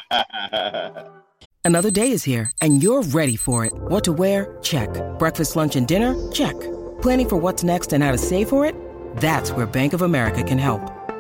Another day is here, and you're ready for it. What to wear? Check. Breakfast, lunch, and dinner? Check. Planning for what's next and how to save for it? That's where Bank of America can help.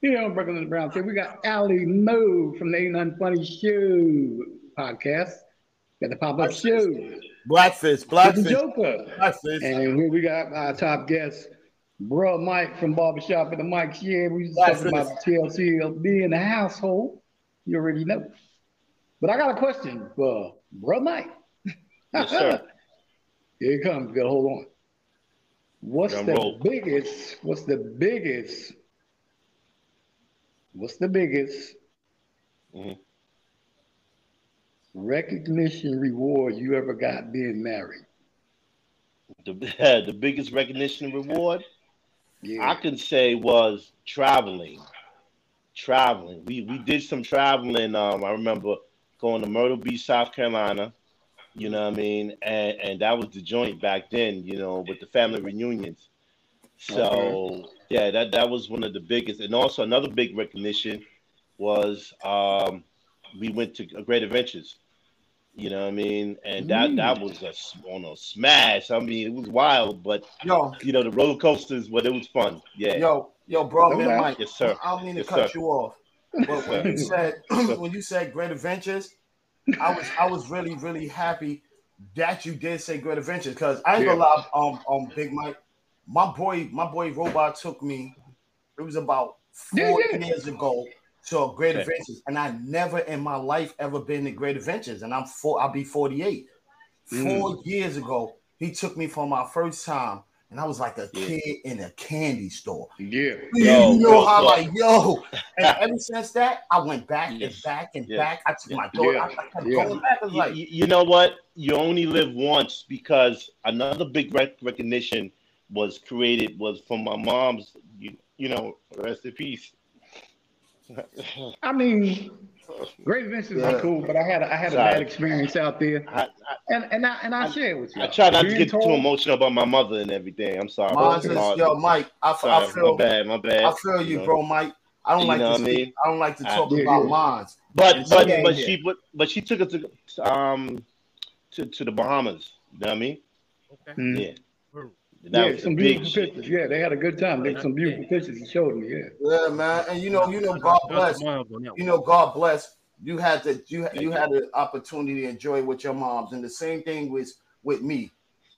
Here on Brooklyn and Brown, we got Allie Moe from the Ain't Nothing Funny Show podcast. Got the Pop-Up Blackfish. Show. Blackfish, Blackfish. The Joker. Blackfish. And here we got our top guest, Bro Mike from Barbershop and the Mics. Yeah, we just talking about T L C L D in the household. You already know. But I got a question for Bro Mike. Yes, sir. Here it comes. You gotta hold on. What's Drum the roll. biggest, what's the biggest, what's the biggest mm-hmm. recognition reward you ever got being married? The, the biggest recognition reward yeah. I can say was traveling. Traveling. We we did some traveling. Um, I remember going to Myrtle Beach, South Carolina. You know what I mean? And and that was the joint back then, you know, with the family reunions. So, okay. yeah, that, that was one of the biggest. And also another big recognition was um, we went to Great Adventures. You know what I mean? And that, mm. that was a, on a smash. I mean, it was wild, but, yo, you know, the roller coasters, but it was fun. Yeah. Yo, yo, bro, man, Mike. Yes, sir. I don't mean to yes, cut sir. you off. But yes, when, you said, when you said Great Adventures, I was I was really, really happy that you did say Great Adventures, because I ain't yeah. gonna lie, um, um, Big Mike, my boy, my boy Robot took me. It was about four yeah, yeah. years ago to Great okay. Adventures, and I never in my life ever been to Great Adventures, and I'm four. I'll be forty-eight. Mm. Four years ago, he took me for my first time. And I was like a kid yeah. in a candy store. Yeah. Yo, you know yo, how yo. like, yo. And ever since that, I went back yeah. and back and yeah. back. I took yeah. my daughter. Yeah. I kept yeah. going back. I was like, you, you know what? You only live once, because another big rec- recognition was created was from my mom's, you, you know, rest in peace. I mean, Great Adventures yeah. are cool, but I had a, I had Sorry. a bad experience out there, I, I, and and I and I, I share it with you. I try not Being to get told, too emotional about my mother and everything. I'm sorry. Mine's is, yo, Mike. I, Sorry, I feel my bad. My bad. I feel you, you know, bro, Mike. I don't like to. I, mean? I don't like to talk I, about yeah. mines. But but but, but she but, but she took us to um to, to the Bahamas. You know what I mean? Okay. Mm. Yeah. That yeah, some beautiful pictures. Shit. Yeah, they had a good time. They had some beautiful pictures he showed me. Yeah, yeah, man. And you know, you know, God bless. You know, God bless. You had the you you had the opportunity to enjoy with your moms, and the same thing was with me.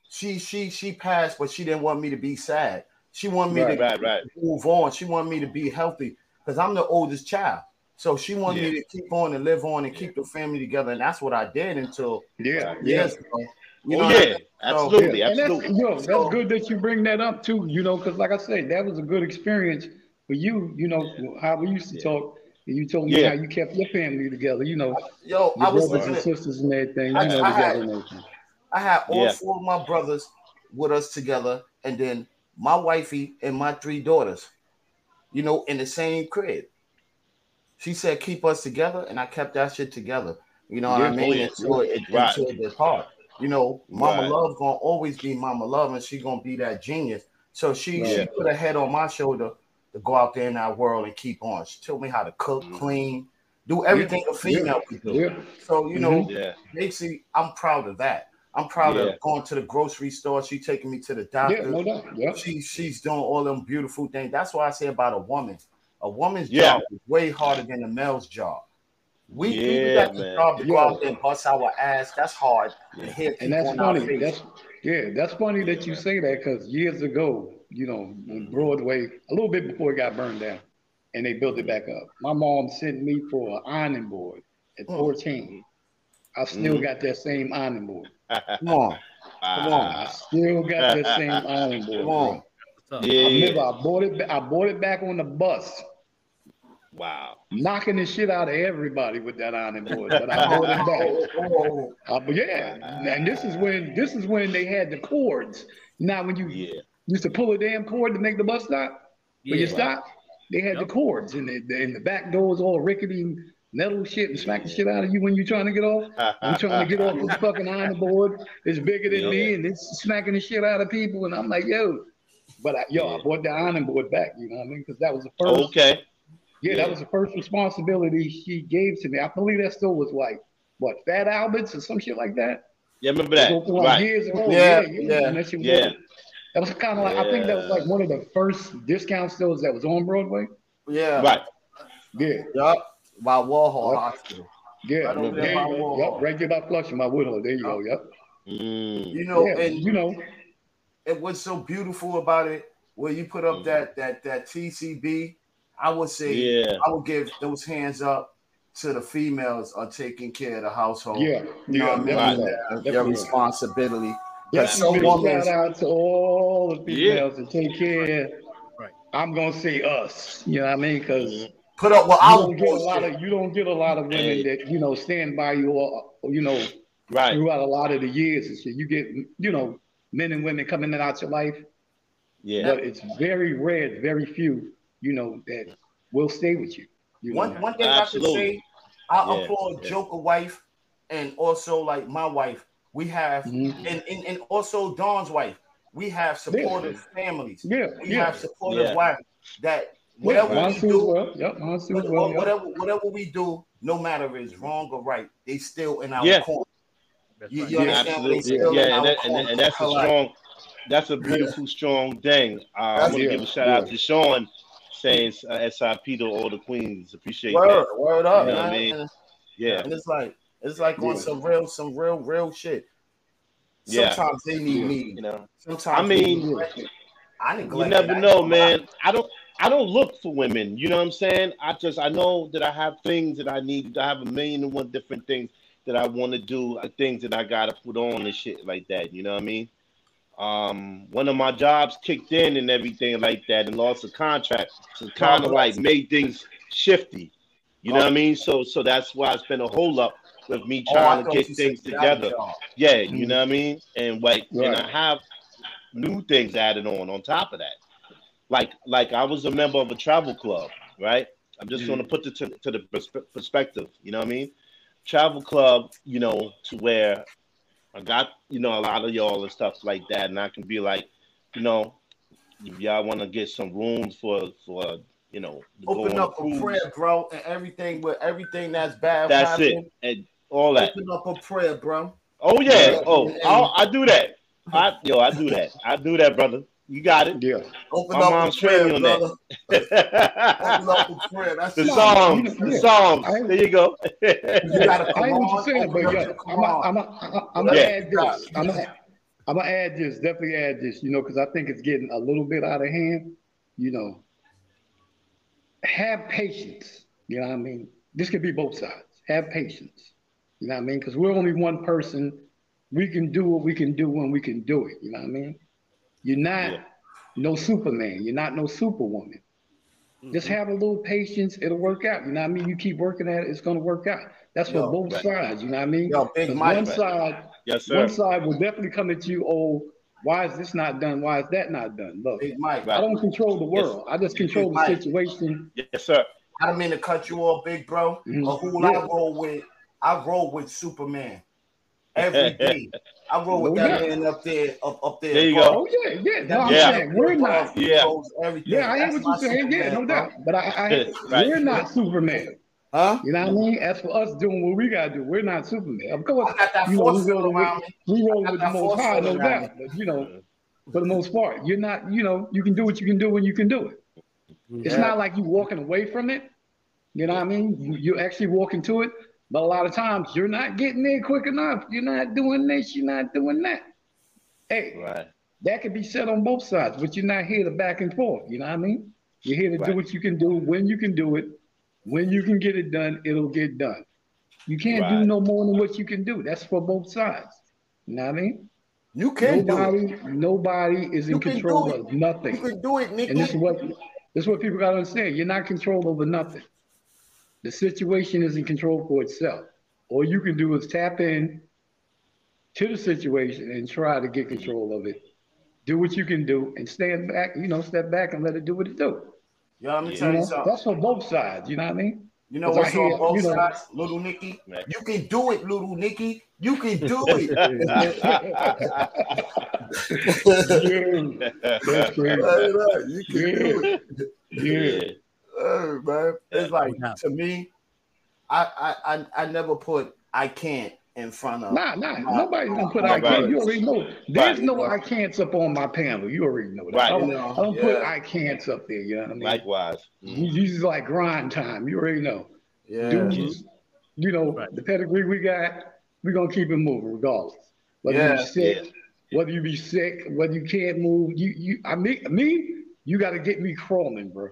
She she she passed, but she didn't want me to be sad. She wanted me right, to right, right. move on. She wanted me to be healthy, because I'm the oldest child. So she wanted yeah. me to keep on and live on and keep the family together, and that's what I did until yeah years yeah. ago. You know, oh, yeah, absolutely, so, absolutely. That's, yo, that's good that you bring that up too. You know, because like I said, that was a good experience for you. You know, yeah. how we used to yeah. talk, and you told me yeah. how you kept your family together. You know, yo, your I brothers was, and sisters and everything. I, you know, I, had, I had all yeah. four of my brothers with us together, and then my wifey and my three daughters. You know, in the same crib. She said, "Keep us together," and I kept that shit together. You know yeah, what I mean? Yeah, until yeah, it right. until this heart. You know, Mama right. Love gonna always be Mama Love, and she gonna be that genius. So she, yeah. she put a head on my shoulder to go out there in our world and keep on. She told me how to cook, mm-hmm. clean, do everything yeah. a female yeah. can do. Yeah. So you know, yeah. basically, I'm proud of that. I'm proud yeah. of going to the grocery store. She taking me to the doctor. Yeah, no doubt. Yeah. She she's doing all them beautiful things. That's why I say about a woman. A woman's yeah. job is way harder than a male's job. We, yeah, we got the job to go out there and bust our ass. That's hard. Yeah. And that's funny. That's, yeah, that's funny that you say that, because years ago, you know, on Broadway, a little bit before it got burned down, and they built it back up. My mom sent me for an ironing board at fourteen. I still mm. got that same ironing board. Come on. Come on. I still got that same ironing board. Come on. Yeah. I remember I bought it, I bought it back on the bus. Wow. Knocking the shit out of everybody with that ironing board, but I bought it back. Oh, uh, but yeah, and this is when this is when they had the cords. Now, when you yeah. used to pull a damn cord to make the bus stop, when yeah, you stopped, right. they had yep. the cords, and the, and the back doors all rickety, metal shit, and smack yeah. the shit out of you when you're trying to get off. I'm trying to get off this fucking ironing board. It's bigger than yeah. me, and it's smacking the shit out of people, and I'm like, yo, but I, yo, yeah. I bought the ironing board back. You know what I mean? Because that was the first. Okay. Yeah, that was the first responsibility she gave to me. I believe that still was like, what, Fat Albert's or some shit like that? Yeah, I remember that. Like right. years ago. Yeah, yeah. yeah. That, yeah. that was kind of like, yeah. I think that was like one of the first discount stores that was on Broadway. Yeah. Right. Yeah. Yup. By Warhol Hospital. Yeah. Right over there by Warhol. Yep. Right there by Flushing, by Woodhull. There you go. Yep. Mm. You know, yeah, and you know, and what's so beautiful about it, where you put up mm. that that that T C B. I would say yeah. I would give those hands up to the females on taking care of the household. Yeah, you know yeah, I mean? Their, their responsibility. Yeah, some women. Shout out to all the females yeah. to take care. Right. I'm gonna say us. You know what I mean? Because put up. Well, I don't get a lot of. You don't get a lot of women that you know stand by you all. You know, right. throughout a lot of the years and shit. You get you know men and women coming in and out your life. Yeah, but it's very rare. Very few. You know, that will stay with you. you one know. one thing Absolutely. I should say, I yeah. applaud yeah. Joker wife, and also like my wife. We have, mm-hmm. and, and, and also Dawn's wife. We have supportive yeah. families. Yeah, we yeah. have supportive yeah. wives. That whatever yeah. we do, well. yep. whatever, well. yep. whatever whatever we do, no matter if it's wrong or right, they still in our yeah. corner. That's you, right. you yeah, understand? They still yeah, in and, our that, corner. And, and that's a strong. That's a beautiful, yeah. strong thing. Uh, I want to yeah. give a shout yeah. out to Sean. Saying uh, S I P to all the queens, appreciate word, that. Word up, you know man. I mean? Yeah, and it's like it's like yeah. on some real, some real, real shit. Sometimes yeah. they need yeah. me. You know. Sometimes I mean, I neglect. You never know, man. I don't. I don't look for women. You know what I'm saying? I just. I know that I have things that I need. I have a million and one different things that I want to do. Things that I gotta put on and shit like that. You know what I mean? Um, one of my jobs kicked in and everything like that, and lost a contract. So kind of like made things shifty. You know oh. what I mean? So, so that's why it's been a hold up with me trying oh, to get things together. Yeah, mm-hmm. you know what I mean? And like, right. and I have new things added on on top of that. Like, like I was a member of a travel club, right? I'm just mm-hmm. going to put it to, to the persp- perspective. You know what I mean? Travel club, you know, to where I got, you know, a lot of y'all and stuff like that, and I can be like, you know, if y'all want to get some rooms for, for, you know, open up a prayer, bro, and everything with everything that's bad. That's happened. It, and all that. Open up a prayer, bro. Oh yeah, yeah. oh, I'll, I do that. I yo, I do that. I do that, brother. You got it. Yeah. Open My up mom's prayer, on brother. That. Open up a prayer. That's the song. The song. There you go. You gotta come I ain't what you saying, but yeah, I'm gonna I'm a, I'm a yeah. add this. I'm gonna I'm gonna add this. Definitely add this. You know, because I think it's getting a little bit out of hand. You know. Have patience, you know what I mean? This could be both sides. Have patience, you know what I mean? Because we're only one person. We can do what we can do when we can do it, you know what I mean? You're not yeah. no Superman. You're not no Superwoman. Mm-hmm. Just have a little patience. It'll work out, you know what I mean? You keep working at it, it's going to work out. That's for both right. sides, you know what I mean? Yo, big Mike, one, side, yes, sir. one side will definitely come at you, oh, why is this not done? Why is that not done? Look, Mike, I don't control the world. Yes. I just control the situation. Yes, sir. I don't mean to cut you off, big bro. Mm-hmm. But who yeah. I roll with, I roll with Superman every day. I roll no, with that yeah. man up there, up, up there. There you bro. go. Oh, yeah, yeah. No, I'm yeah. saying we're not. Yeah, yeah I hear what you're saying. Superman, yeah, no doubt. Bro. But I, I right. we're not Superman. Huh? You know what I mean? As for us doing what we gotta do, we're not Superman. Of course, I got that you know, we roll with, we roll with the Most High, no doubt. But, you know, for the most part, you're not. You know, you can do what you can do when you can do it. Yeah. It's not like you walking away from it. You know what I mean? You, you're actually walking to it. But a lot of times, you're not getting there quick enough. You're not doing this. You're not doing that. Hey, right. that could be said on both sides, but you're not here to back and forth. You know what I mean? You're here to right. do what you can do when you can do it. When you can get it done, it'll get done. You can't right. do no more than what you can do. That's for both sides. You know what I mean? You can nobody, do it. Nobody is you in control of nothing. You can do it, Nicky. And this is what this is what people gotta understand. You're not in control over nothing. The situation is in control for itself. All you can do is tap in to the situation and try to get control of it. Do what you can do and stand back, you know, step back and let it do what it do. You know, let me tell you something. That's on both sides. You know what I mean? You know what's on both sides, little Nicky? You can do it, little Nicky. You can do it. yeah. That's crazy. You can do it. Yeah. Oh, man. It's like, to me, I, I, I, I never put I can't in front of. Nah, nah. Nobody's going to put I can't. You already know. There's no I can'ts up on my panel. You already know that. Right. I don't, I don't yeah. put I can'ts up there. You know what I mean? Likewise. Mm-hmm. This is like grind time. You already know. Yeah. Dudes, mm-hmm. You know, right. the pedigree we got, we're going to keep it moving regardless. Whether yeah. you sick, yeah. whether you be sick, whether you can't move. you, you. I mean, me, you got to get me crawling, bro.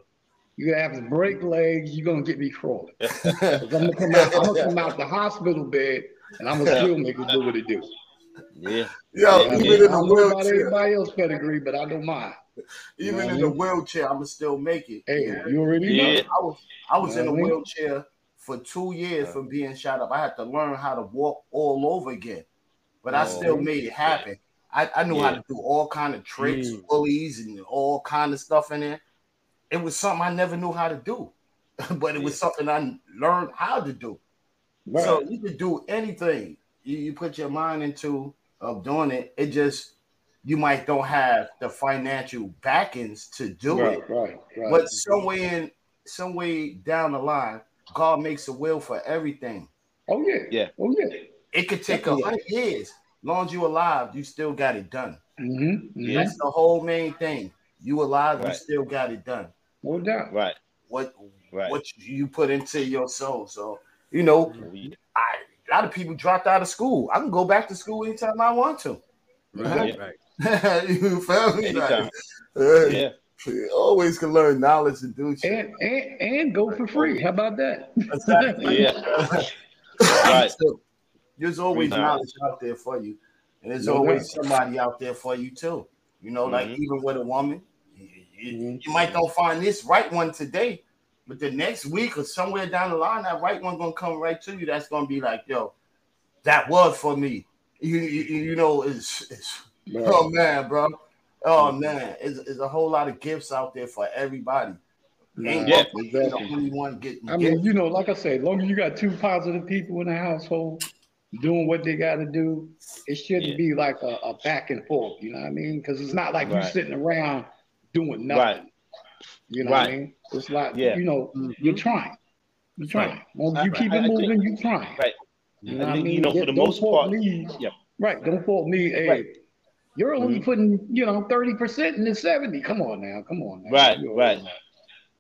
You're going to have to break legs. You're going to get me crawling. I'm going to come out, I'm gonna come out the hospital bed. And I'm gonna still make it do what it do. Yeah. Yo, yeah, even yeah. in a wheelchair. Everybody else pedigree, but I don't mind. Even you know in the wheelchair, I'ma still make it. Hey, you, know? you already yeah. know. I was I was you know in a wheelchair mean? for two years yeah. from being shot up. I had to learn how to walk all over again, but oh, I still made it happen. I, I knew yeah. how to do all kind of tricks, mm. pulleys, and all kind of stuff in there. It was something I never knew how to do, but it yeah. was something I learned how to do. Right. So you can do anything you, you put your mind into of doing it. It just you might don't have the financial backings to do right, it. Right, right. But somewhere in some way down the line, God makes a will for everything. Oh yeah, yeah. Oh yeah. It could take a hundred years. As long as you alive, you still got it done. Mm-hmm. Mm-hmm. That's the whole main thing. You alive, right. you still got it done. No doubt. Right. What right. what you put into your soul. So you know, I, a lot of people dropped out of school. I can go back to school anytime I want to. Right, right. You feel me? Like, yeah. yeah. You always can learn knowledge and do shit. And, and, and go for free. How about that? Exactly. Yeah. Right. So, there's always free knowledge out there for you. And there's yeah. always somebody out there for you, too. You know, mm-hmm. like even with a woman, you, mm-hmm. you might don't find this right one today, but the next week or somewhere down the line, that right one going to come right to you. That's going to be like, yo, that was for me. You you, you know, it's, it's man. oh, man, bro. Oh, man. It's, it's a whole lot of gifts out there for everybody. Ain't yeah, exactly. the only one getting I mean, gifts. You know, like I said, as long as you got two positive people in the household doing what they got to do, it shouldn't yeah. be like a, a back and forth. You know what I mean? Because it's not like right. you sitting around doing nothing. Right. You know right. what I mean? It's like, yeah. you know, you're trying. You're trying. Right. Well, you keep right. it moving, think, you're trying. Right. You know, I mean, you know, for the most part, me, yeah. right. Don't fault me. Hey, right. you're only mm-hmm. putting, you know, thirty percent in the seventy. Come on now, come on. Now. Right, you're right.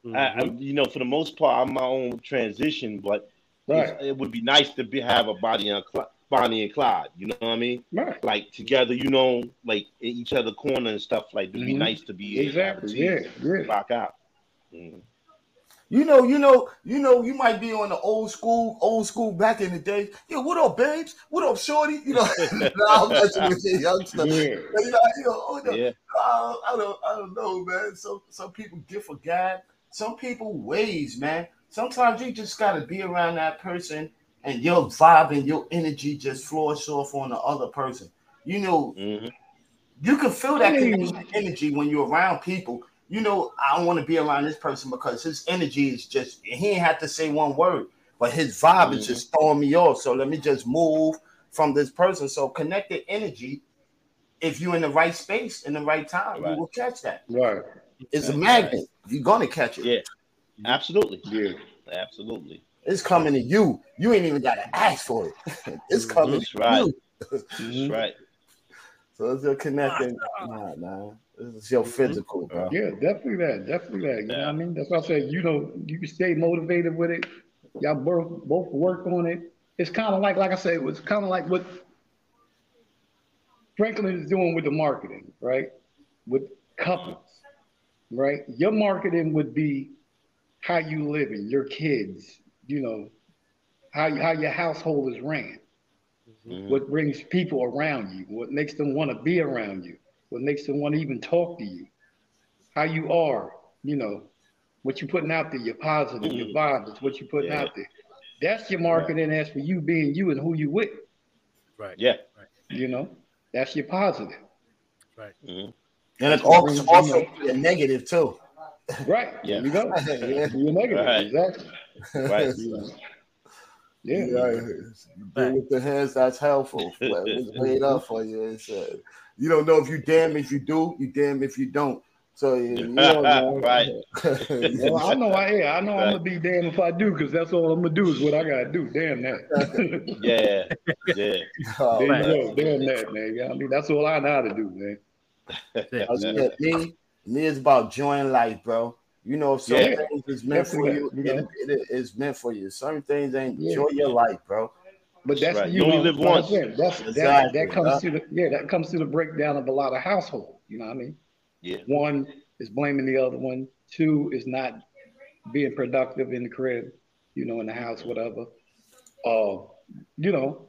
Mm-hmm. I, I, you know, for the most part, I'm my own transition, but right. it would be nice to be, have a body and a Bonnie and Clyde. You know what I mean? Right. Like together, you know, like in each other corner and stuff. Like it'd mm-hmm. be nice to be exactly, yeah, yeah. Back out. Mm-hmm. You know, you know, you know, you might be on the old school, old school back in the day. Yo, what up, babes? What up, shorty? You know, no, I'm messing with you, youngster. Yeah. You know, you know, oh, no, yeah. I, I don't, I don't know, man. Some, some people gift a guy. Some people ways, man. Sometimes you just gotta be around that person, and your vibe and your energy just floors off on the other person. You know, mm-hmm. you can feel that mm. energy when you're around people. You know, I want to be around this person because his energy is just, he ain't have to say one word, but his vibe mm-hmm. is just throwing me off. So let me just move from this person. So connected energy, if you're in the right space, in the right time, right. you will catch that. Right. It's That's a magnet. Right. You're going to catch it. Yeah, absolutely. Yeah, absolutely. It's coming to you. You ain't even got to ask for it. It's coming That's to right. you. That's right. So it's your connecting. Nah, nah. It's your physical, bro. Yeah, definitely that. Definitely that. You yeah. know what I mean? That's why I said, you know, you can stay motivated with it. Y'all both, both work on it. It's kind of like, like I said, it's kind of like what Franklin is doing with the marketing, right? With couples, right? Your marketing would be how you living, your kids, you know, how, how your household is ran, mm-hmm. what brings people around you, what makes them want to be around you. What makes them want to even talk to you? How you are, you know, what you're putting out there, your positive, your vibe, it's what you're putting yeah. out there. That's your marketing. Right. That's for you being you and who you with. Right. Yeah. Right. You know, that's your positive. Right. Mm-hmm. And it's also, also your negative too. Right. Yeah. There you go. yeah. You're negative. Right. Exactly. Right. Yeah. Yeah. yeah. Right. With the hands, that's helpful. It's made up for you. It's, uh, you don't know if you damn if you do, you damn if you don't. So yeah, you know, man, right. well, I know I yeah, I know right. I'm gonna be damn if I do, because that's all I'm gonna do is what I gotta do. Damn that. yeah, yeah. Oh, there man. You go. Damn that, man. You know what I mean, that's all I know how to do, man. Yeah, man. Me, me is about joining life, bro. You know, some yeah. things is meant that's for right. you. Yeah. It, it, it's meant for you. Some things ain't yeah. enjoy your life, bro. But that's, that's right. you only live once. That's, exactly. that, that comes to the yeah. That comes to the breakdown of a lot of households. You know what I mean? Yeah. One is blaming the other one. Two is not being productive in the crib. You know, in the house, whatever. Uh, you know.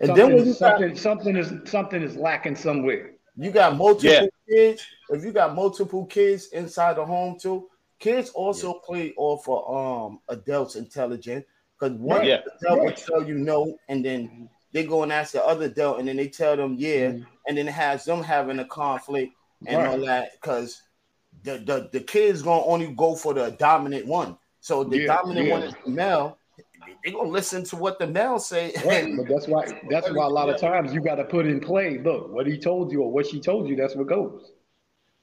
And then when you something, got, something is something is lacking somewhere. You got multiple yeah. kids. If you got multiple kids inside the home too, kids also yeah. play off of um adults' intelligence. Because one yeah. adult will tell you no, and then they go and ask the other adult, and then they tell them yeah, mm-hmm. and then it has them having a conflict and right. all that. Because the, the, the kid's going to only go for the dominant one. So the yeah, dominant yeah. one is the male. They're going to listen to what the male say. Right. But that's why, that's why a lot of times you got to put in play, look, what he told you or what she told you, that's what goes.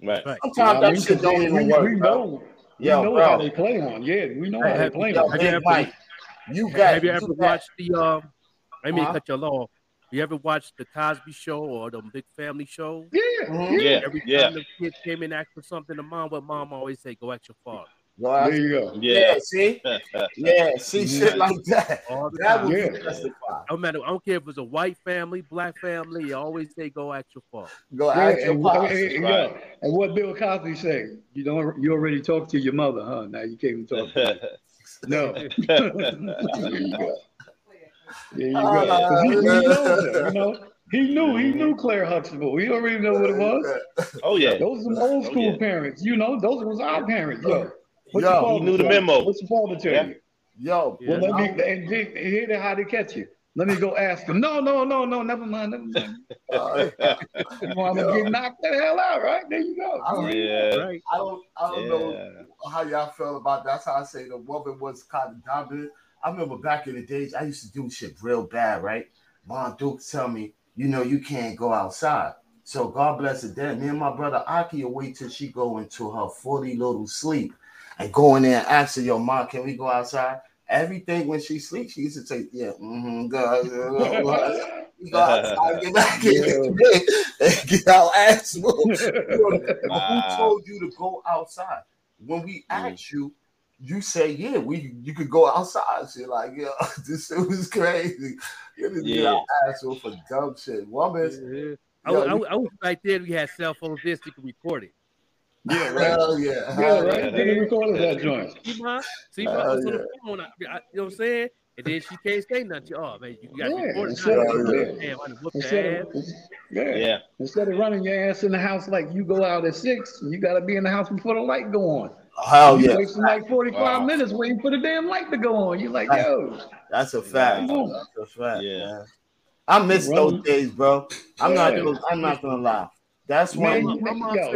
Right. Sometimes that shit don't even work. We know, we Yo, know bro. how they play on. Yeah, we know how they play Yo, on. Yo, man, You guys, have you ever watched the um? Let me uh-huh. cut you off. You ever watched the Cosby Show or the Big Family Show? Yeah, mm-hmm. yeah. Every time yeah. the kids came and asked for something, the mom, what mom always say, "Go at your father." Well, there you go. Yeah, yeah see? Yeah, see shit like that. That would be justified. No matter, I don't care if it's a white family, black family, you always say go at your father. Go yeah, at your father. And, right. yeah. and what Bill Cosby say? You don't you already talked to your mother, huh? Now you can't even talk to her. No. There you go. There you go. Uh, he, he knows her, you know. He knew, he knew Claire Huxtable. He already know what it was. Oh yeah, those are old school oh, yeah. parents. You know, those was our parents. Yo, what's yo, your he knew the memo. What's your father tell yeah. you? Yo, well, yeah. let me and hear how they catch you. Let me go ask them. No, no, no, no. Never mind. Never mind. Right. You want to get knocked the hell out, right? There you go. I don't, yeah. right. I don't, I don't yeah. know how y'all feel about that. That's how I say the woman was kind of dominant. I remember back in the days, I used to do shit real bad, right? Mom Duke tell me, you know, you can't go outside. So God bless it. Then me and my brother Aki will wait till she go into her forty little sleep and go in there and ask her, yo, mom, can we go outside? Everything when she sleeps, she used to say, yeah, mm-hmm, God, go outside, get back in and get our ass moved. Who told you to go outside? When we ask you, you say, yeah, we you could go outside. She's like, yeah, this shit was crazy. You just yeah. get asshole for dumb shit. Woman's, yeah. I, yo, I, we, I was right there. We had cell phones. This you could record it. Yeah, right. Hell yeah. Yeah, right. Then yeah. recorded that joint. See, my, see, my, on yeah. the phone. I, I, you know what I'm saying? And then she can't say nothing. She, oh, man, you got to yeah, record it. Yeah. Instead, of, yeah. yeah. Instead of running your ass in the house like you go out at six, you got to be in the house before the light go on. Hell yeah. Wasting like forty-five wow. minutes waiting for the damn light to go on. You're like, yo. That's a fact. That's a fact. Yeah. Man. I miss those days, bro. I'm yeah. not I'm not gonna lie. That's why I'm on no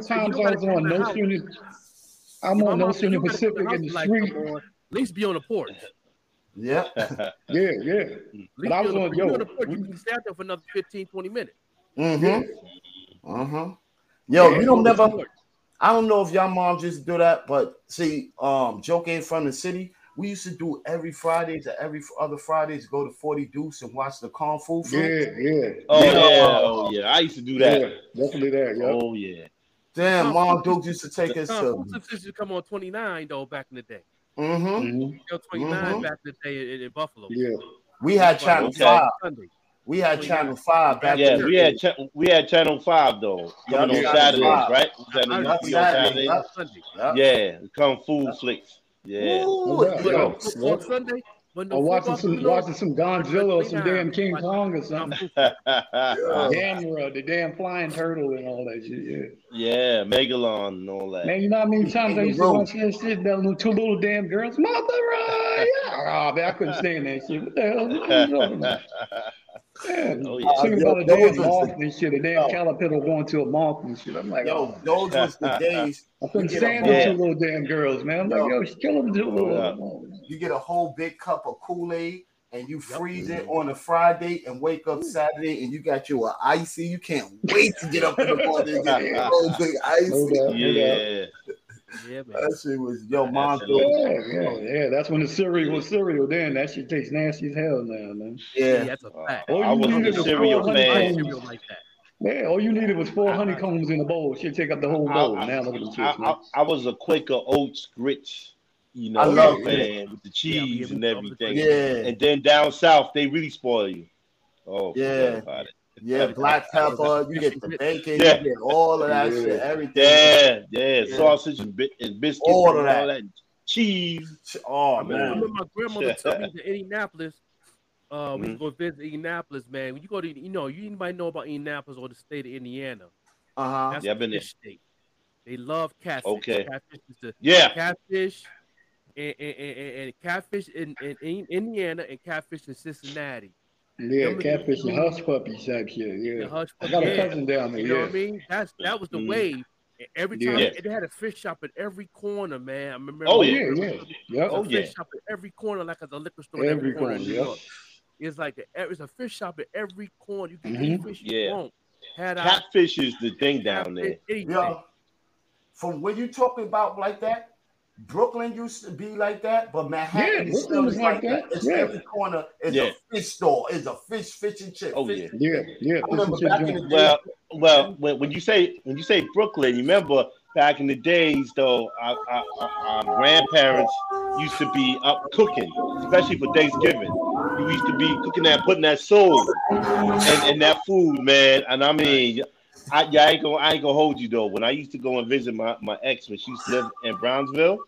sooner. I'm on no sooner Pacific in the street. At least be on the porch. Yeah. yeah, yeah. But I was on yo. You can stand there for another fifteen, twenty minutes. Mm-hmm. Uh-huh. Yo, you don't never I don't know if y'all moms just do that, but see, um, Joke ain't from the city. We used to do every Fridays or every other Fridays, go to forty Deuce and watch the Kung Fu film. Yeah, yeah. Oh, yeah. yeah. Oh, yeah. I used to do that. Yeah, definitely that, yeah. Oh, yeah. Damn, Mom Duke used to take us to. It used to come on twenty-nine, though, back in the day. Mm-hmm. mm-hmm. twenty-nine mm-hmm. back in the day in, in Buffalo. Yeah. We had Channel okay. five. Sunday. We had Channel Five back yeah, then. We had ch- we had Channel Five though. Yep, on Saturdays, five. Right? Saturday, on Saturday. Yep. Yeah, Kung Fu yep. flicks. Yeah. Ooh, yeah. Yo, yo. On Sunday, when the I'm watching some Lord, watching some Godzilla or some damn King Kong or something. Camera, the damn flying turtle and all that shit. Yeah, yeah Megalon and all that. Man, you know how many times I used to watch that shit? That two little damn girls, Mother Raya. Oh, man, I couldn't stand that shit. What the hell? What are you talking about? Yeah, oh, yeah. Singing about a damn moth and shit, a damn oh. caterpillar going to a moth and shit. I'm like, yo, oh. those was the days. I couldn't stand those two little damn girls, man. I'm yo. like, yo, she's killing them. Too. Oh, yeah. You get a whole big cup of Kool-Aid and you freeze yep. it on a Friday and wake up Saturday and you got you an icy. You can't wait to get up in the morning and get a whole big icy. No doubt, yeah. No Yeah, man. That shit was yo, mom. Yeah, yeah, yeah. That's when the cereal was cereal. Then that shit tastes nasty as hell now, man. Yeah, yeah that's a fact. All you I wasn't a cereal fan. Like that. Yeah, all you needed was four honeycombs in a bowl. She'd take up the whole bowl. I, I, now look at the chips, I, I, I was a Quaker Oats grits, you know, I love man, it. With the cheese yeah, and everything. Yeah, and then down south they really spoil you. Oh, yeah. About it. Yeah, black pepper, you get the bacon, yeah. you get all of that yeah. shit, everything. Yeah, yeah, yeah. sausage and, bi- and biscuits, all of and that. All that cheese. Oh, I man. Remember, I remember my grandmother took me to Indianapolis. Uh, we mm-hmm. go visit Indianapolis, man. When you go to, you know, you might know about Indianapolis or the state of Indiana. Uh huh. That's yeah, a been fish there. State. They love catfish. Okay. Catfish is the, yeah. Catfish and, and, and, and catfish in, in, in Indiana and catfish in Cincinnati. Yeah, remember catfish and hush puppies type shit. Yeah, hush I got yeah. a cousin down there. You know yeah. what I mean? That's that was the mm. wave. Every time yeah. they had a fish shop at every corner, man. I remember. Oh yeah, yeah, yeah. Oh yeah. Fish shop at every corner, like as a liquor store. Every, every corner, yeah. It's like the, it's a fish shop at every corner. You can mm-hmm. eat fish you yeah. want. Had catfish I, is the thing down there. Yeah. From what you talking about like that, Brooklyn used to be like that, but Manhattan yeah, is still is like that. that. It's yeah. every corner is yeah. a fish store, is a fish, fish and chip. Oh yeah, yeah, yeah. I remember back in the day. Well, well, when, when you say when you say Brooklyn, you remember back in the days, though, our, our, our grandparents used to be up cooking, especially for Thanksgiving. We used to be cooking that, putting that soul and, and that food, man. And I mean, I, I ain't gonna, I ain't gonna hold you though. When I used to go and visit my, my ex when she used to live in Brownsville,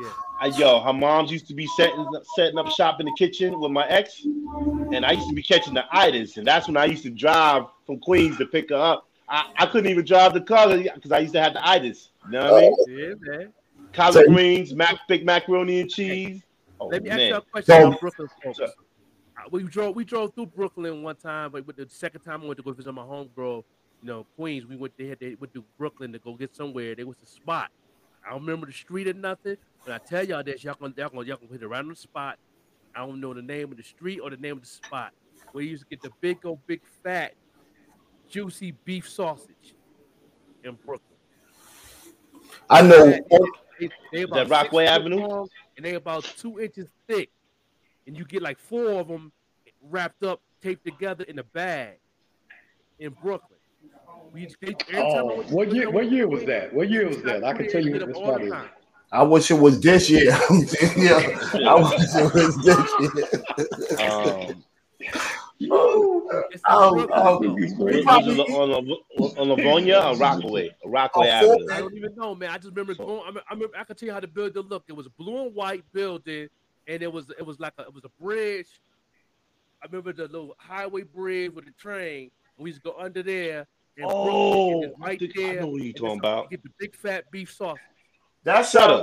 yeah. I, yo, her moms used to be setting setting up shop in the kitchen with my ex, and I used to be catching the itis, and that's when I used to drive from Queens to pick her up. I, I couldn't even drive the car because I used to have the itis. You know what oh. I mean? Yeah, man. Collard so, greens, mac, big macaroni and cheese. Oh, let me man. ask you a question so, about Brooklyn folks. So, we drove we drove through Brooklyn one time, but with the second time I went to go visit my homegirl, you know, Queens. We went they had they went to Brooklyn to go get somewhere. There was a spot. I don't remember the street or nothing. When I tell y'all this, y'all gonna y'all gonna, y'all gonna hit a random spot. I don't know the name of the street or the name of the spot. We used to get the big old big fat juicy beef sausage in Brooklyn. I know they, they, they about that Rockway Avenue, long, and they about two inches thick. And you get like four of them wrapped up, taped together in a bag in Brooklyn. We, they, oh, what year, what year was that? What year was that? I can tell you what this part is. I wish it was this year. yeah, I wish it was this year. um, oh, oh, oh, probably, on on Livonia or Rockaway? Rockaway Avenue. I don't even know, man. I just remember going. I, I remember. I can tell you how the building looked. It was a blue and white building. And it was it was like a, it was a bridge. I remember the little highway bridge with the train. We used to go under there. And oh, and right I, there, I know what you're talking about. Get the big fat beef sausage. That's Sutter.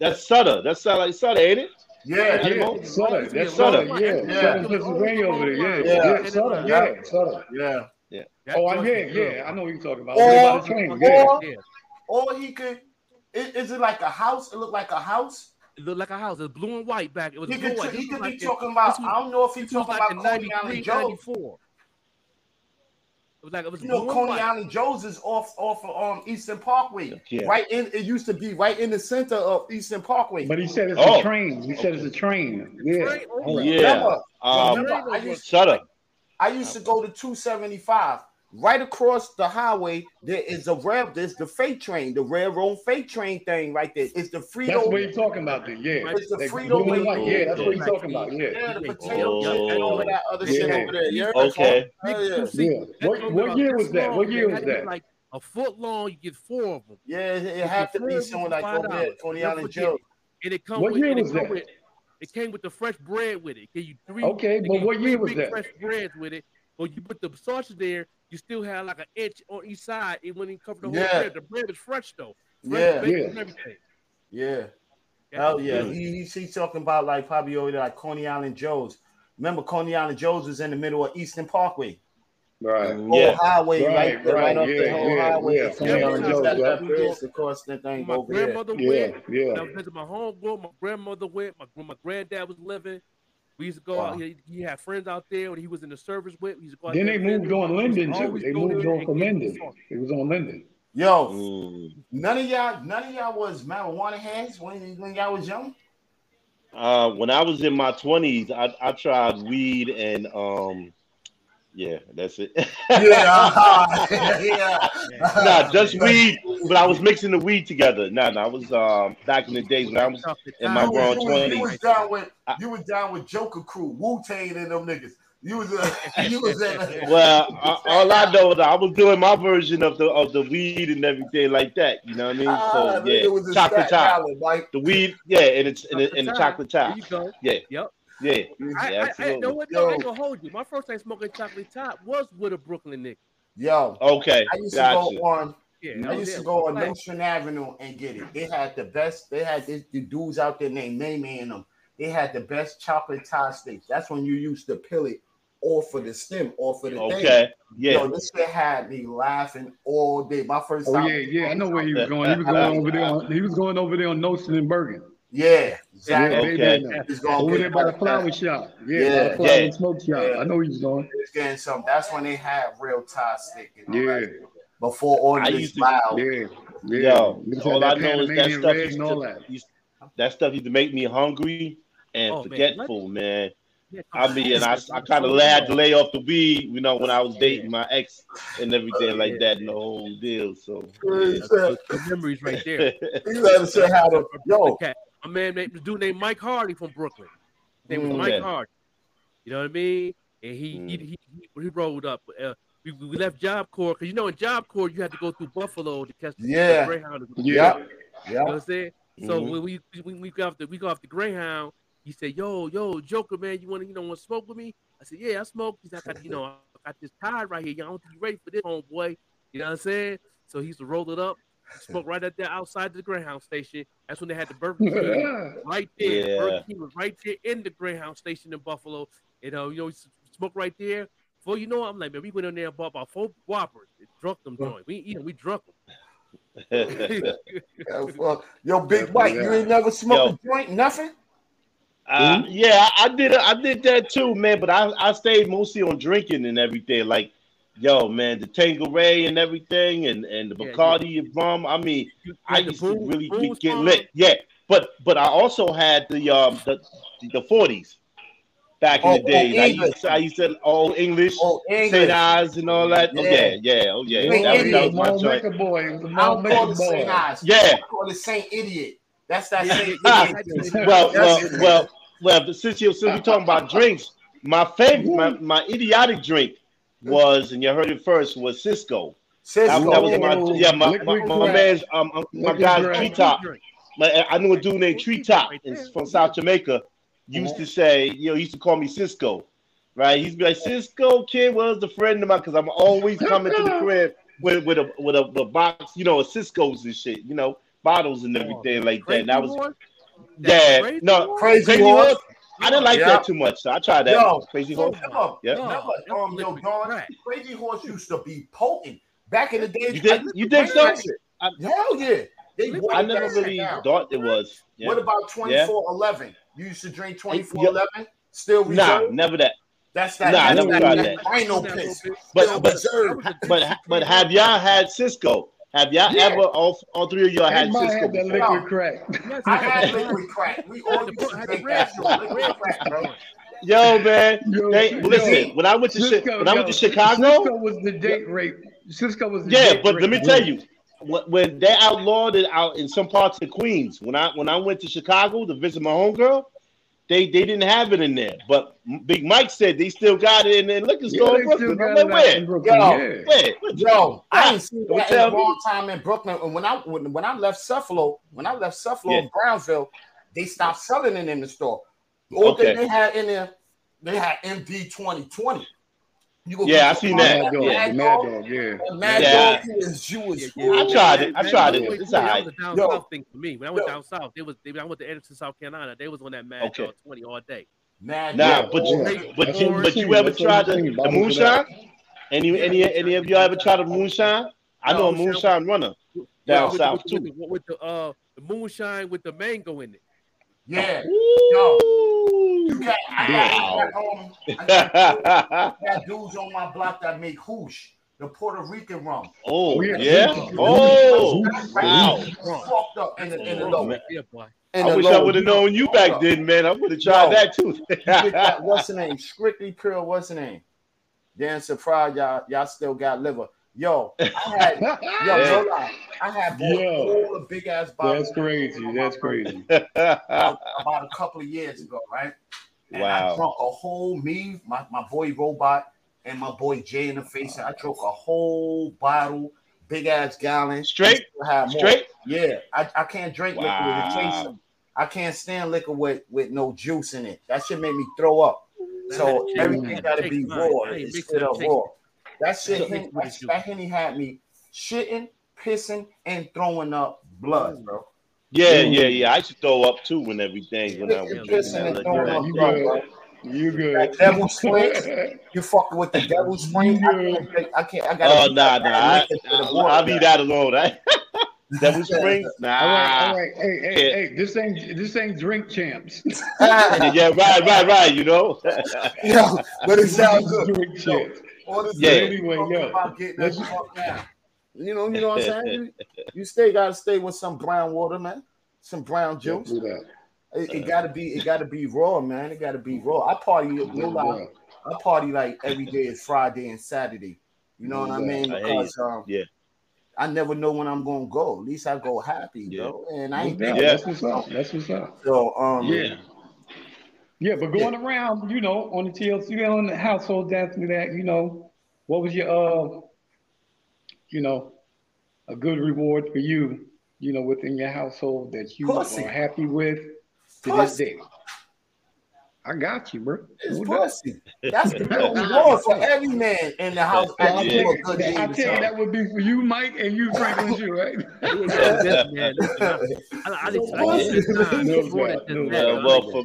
That's Sutter. That's Sutter. That's Sutter, ain't it? Yeah, yeah. That's Sutter. That's Sutter. Yeah, yeah. Pennsylvania over there. Yeah, yeah. Sutter. Yeah, Sutter. Yeah, yeah. Oh, I yeah, yeah. I know what you're talking about. Or, train. Or, yeah. or he could. Is, is it like a house? It looked like a house. It looked like a house. It was blue and white back. It was he blue could, white. He could like be talking about. Was, I don't know if he talking like about Coney Island Joe's. It was like it was. You know, Coney Island Joe's is off off of um, Eastern Parkway. Yeah. Right in. It used to be right in the center of Eastern Parkway. But he said it's oh. a train. He okay. said it's a train. Yeah. Train oh, yeah. Remember, um, remember, I used, shut up. I used to go to two seventy-five. Right across the highway, there is a rail. There's the freight train, the railroad freight train thing right there. It's the Frito. That's what you're talking about, then. Yeah. It's the like, Frito. Like, like, yeah, that's what you're talking about. Yeah. Yeah, the potato oh. and all that other yeah. shit over there. Yeah. Okay. Yeah. Yeah. What, what year was that? What year was that? Like a foot long, you get four of them. Yeah, it, it had to be someone like over there, Coney Island Joe. And it comes. What with, year was that? With, it came with the fresh bread with it. Can you three? Okay, but what year was that? Fresh bread with it. Or you put the sausage there. You still had like an inch on each side. It wouldn't even cover the whole yeah. bread. The bread is fresh though. Fresh yeah, yeah. Everything. yeah. Oh yeah. He, he's talking about like probably over there, like Coney Island Joe's. Remember, Coney Island Joe's was in the middle of Eastern Parkway. Right. The whole yeah. highway, right, right, right, right up yeah, the whole yeah, highway. Yeah. Coney yeah. Island Joe's. Right. Of course, that thing my over grandmother there. went. Yeah. yeah. Because my homegirl, my grandmother went. My my granddad was living. We used to go wow. out. He, he had friends out there when he was in the service with. He used to go out then there they moved on Linden too. They moved on from Linden. It was on Linden. Yo, mm. none of y'all, none of y'all was marijuana heads when, when y'all was young. Uh, when I was in my twenties, I, I tried weed and um, yeah, that's it. yeah, uh, yeah. Nah, just weed. But I was mixing the weed together. Nah, nah, I was um back in the days when I was in my grown twenties. You was down with you was down with Joker Crew, Wu-Tang, and them niggas. You was a, you was a, well. I, all I know is I was doing my version of the of the weed and everything like that. You know what I mean? So ah, yeah, it was a chocolate top, like the weed. Yeah, and it's and, it, and the chocolate top. Yeah. Yep. Yeah, I, I, I no one no, ain't gonna hold you. My first time smoking chocolate top was with a Brooklyn nigga. Yo, okay, I used gotcha. to go on. Yeah, I used to go on Nostrand Avenue and get it. They had the best. They had this, the dudes out there named Mamey and them. They had the best chocolate tie steaks. That's when you used to peel it off of the stem, off of the okay. thing. Okay, yeah. Yo, this shit had me laughing all day. My first time. Oh yeah, yeah. I know where he was going. He was going over there. On, he was going over there on Nostrand and Bergen. Yeah, exactly. Yeah, okay. Over there by the flower shop. Yeah, yeah, by the flower yeah. and smoke shop. Yeah. I know he's going. Getting some. That's when they had real tie stick. You know, yeah. Like, before all this loud. Yeah, yeah. Yo, all I know is that stuff used to, that. Used, that stuff used to make me hungry and oh, forgetful, man. man. I mean, I, I kind of had to lay off the weed, you know, when I was dating my ex and everything like that, and the whole deal. So yeah, the memories right there. You gotta say how to yo. A man named the dude named Mike Hardy from Brooklyn. His name was Mike yeah. Hardy. You know what I mean? And he mm. he, he, he rolled up. Uh, we, we left Job Corps because you know in Job Corps you had to go through Buffalo to catch the yeah. Greyhound. Yeah, yeah. You know what I'm saying? Mm-hmm. So when we when we got off the we got off the Greyhound. He said, "Yo, yo, Joker, man, you want to, you know, want to smoke with me?" I said, "Yeah, I smoke." He's like, I, "You know, I got this tie right here. Y'all don't think you ready for this, homeboy." You know what I'm saying? So he used to roll it up, smoke right out there outside the Greyhound station. That's when they had the Burger King right there. Yeah. Burger King was right there in the Greyhound station in Buffalo. You know, you know, smoke right there. Before you know it, I'm like, man, we went in there and bought about four Whoppers. It drunk them joint. We eat them. We drunk them. yeah, well, yo, Big Mike, you ain't never smoked yo. a joint, nothing. Uh, yeah, I, I did. I did that too, man. But I, I stayed mostly on drinking and everything. Like, yo, man, the Tanqueray and everything, and, and the Bacardi yeah, yeah. and rum. I mean, I used pool, to really get, get lit. Yeah, but but I also had the um the the forties back oh, in the day. Oh, I, used to, I used to all English, oh, Saint Ides and all that. Yeah. Oh yeah, yeah, oh yeah. Saint That, Idiot, that was my joint. It was the I'll call it Saint Ides. Yeah, I call it Saint Idiot. That's that Saint Idiot. Well, well, well. Well, since you since we're talking about drinks, my favorite, my, my idiotic drink was, and you heard it first, was Cisco. Cisco, that was my yeah, my my, my, my man's um my guy's Treetop. My, I knew a dude named Treetop from South Jamaica. Used to say, you know, used to call me Cisco, right? He'd be like, Cisco kid was the friend of mine because I'm always coming to the crib with with a with a, with a box, you know, of Cisco's and shit, you know, bottles and everything like that. And that was. That yeah, crazy no, crazy, crazy horse. horse. I didn't like yeah. that too much, so I tried that. Yo, crazy horse. Never, yeah. never, um, yo, Don, right. Crazy horse used to be potent back in the day. You did, you did so? I, Hell yeah! They I never really down. thought it was. Yeah. What about twenty-four eleven? Yeah. You used to drink twenty-four eleven? Still reserved? Nah, never that. That's that. Nah, I never tried that. that. I ain't no piss. But but but but have y'all had Cisco? Have y'all yeah. ever, all, all three of y'all had Cisco? Had that liquid crack. I had liquid crack. We all used to drink that liquid crack, bro. Yo, man. Yo, they, yo, listen, when I went to Cisco, when I went to Chicago. Cisco was the date rape. Cisco was the Yeah, date but rape. Let me tell you, when they outlawed it out in some parts of Queens, when I when I went to Chicago to visit my homegirl, they, they didn't have it in there. But Big Mike said they still got it in the liquor store in Brooklyn. I'm like, where? Yo, where? Yo, I ain't seen that in a long time in Brooklyn. And when I when, when I left Cephalo, when I left Cephalo in yeah. Brownsville, they stopped selling it in the store. The only thing they had in there, they had M D twenty twenty. You go yeah, I seen that. Mad Dog, yeah. Mad Dog is Jewish. I tried it. I tried it. It's all right. That was a down Yo. south thing for me. When I went Yo. down south, they was they, I went to Anderson, South Carolina. They was on that Mad okay. Dog twenty all day. Mad nah, Dog. but you, yeah. but you, but you ever tried the, the moonshine? Any any any of y'all ever tried the moonshine? I know a moonshine runner down south too. With the uh the moonshine with the mango in it. Yeah. Ooh. Yo, you got, I got, wow. I got, um, I got, dudes, I got dudes on my block that make hoosh, the Puerto Rican rum. Oh, yeah. yeah. Oh, wow. Fucked up in the, in the low. Yeah, boy. I the wish low. I would have known you back up. then, man. I would have tried Yo, that too. that, what's the name? Strictly pure, what's the name? Damn surprised y'all, y'all still got liver. Yo, I had, yo, yeah. no lie. I had bought yo. all the big ass bottles. That's crazy. That's crazy. About a couple of years ago, right? And wow. I drunk a whole me, my, my boy Robot, and my boy Jay in the face. And I drank a whole bottle, big ass gallon. Straight? Straight? Yeah. I, I can't drink wow. liquor with a chaser. I can't stand liquor with, with no juice in it. That shit made me throw up. That so everything got to be raw. It's raw. It. That shit, Henny, that, that Henny had me shitting, pissing, and throwing up blood, bro. Yeah, yeah, yeah. I used to throw up too when everything. When I was pissing and throwing up blood. You good? That devil swing. You fucking with the devil swing. I can't. I got. Oh nah, nah. I'll be that alone. I Devil Springs? Nah. All right, all right. Hey, hey, yeah. hey, this ain't this ain't drink champs. yeah, right, right, right, you know. Yo, but it sounds good. Drink champs. So, yeah. Anyway, yo. You know, you know what I'm saying? You, you stay gotta stay with some brown water, man. Some brown juice. Yeah, It, it gotta be, it gotta be raw, man. It gotta be raw. I party, no lie, I party like every day is Friday and Saturday. You know what I mean? Because um, yeah, I never know when I'm gonna go. At least I go happy, yeah. bro. And I ain't. Yeah, that's what's up. That's what's up. So um, yeah, yeah. But going yeah. around, you know, on the T L C, on the household dancing, that you know, what was your uh, you know, a good reward for you, you know, within your household that you pussy. Are happy with. To this day. I got you, bro. It's Who pussy. Does? That's the real reward for every man in the house. Yeah, I, yeah. I tell you, I tell you that would be for you, Mike, and you, Franklin, you, right? Well, for,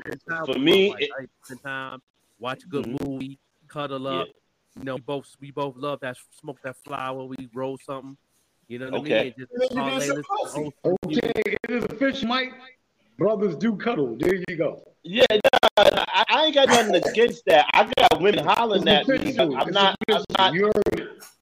for me, like, it, spend time, watch a good mm-hmm. movie, cuddle up. Yeah. You know, we both we both love that smoke, that flower. We roll something. You know what okay. I mean? Just, oh, okay, it is official, Mike. Brothers do cuddle. There you go. Yeah, no, I, I ain't got nothing against that. I got women hollering at me. I'm it's not. I'm not. You're,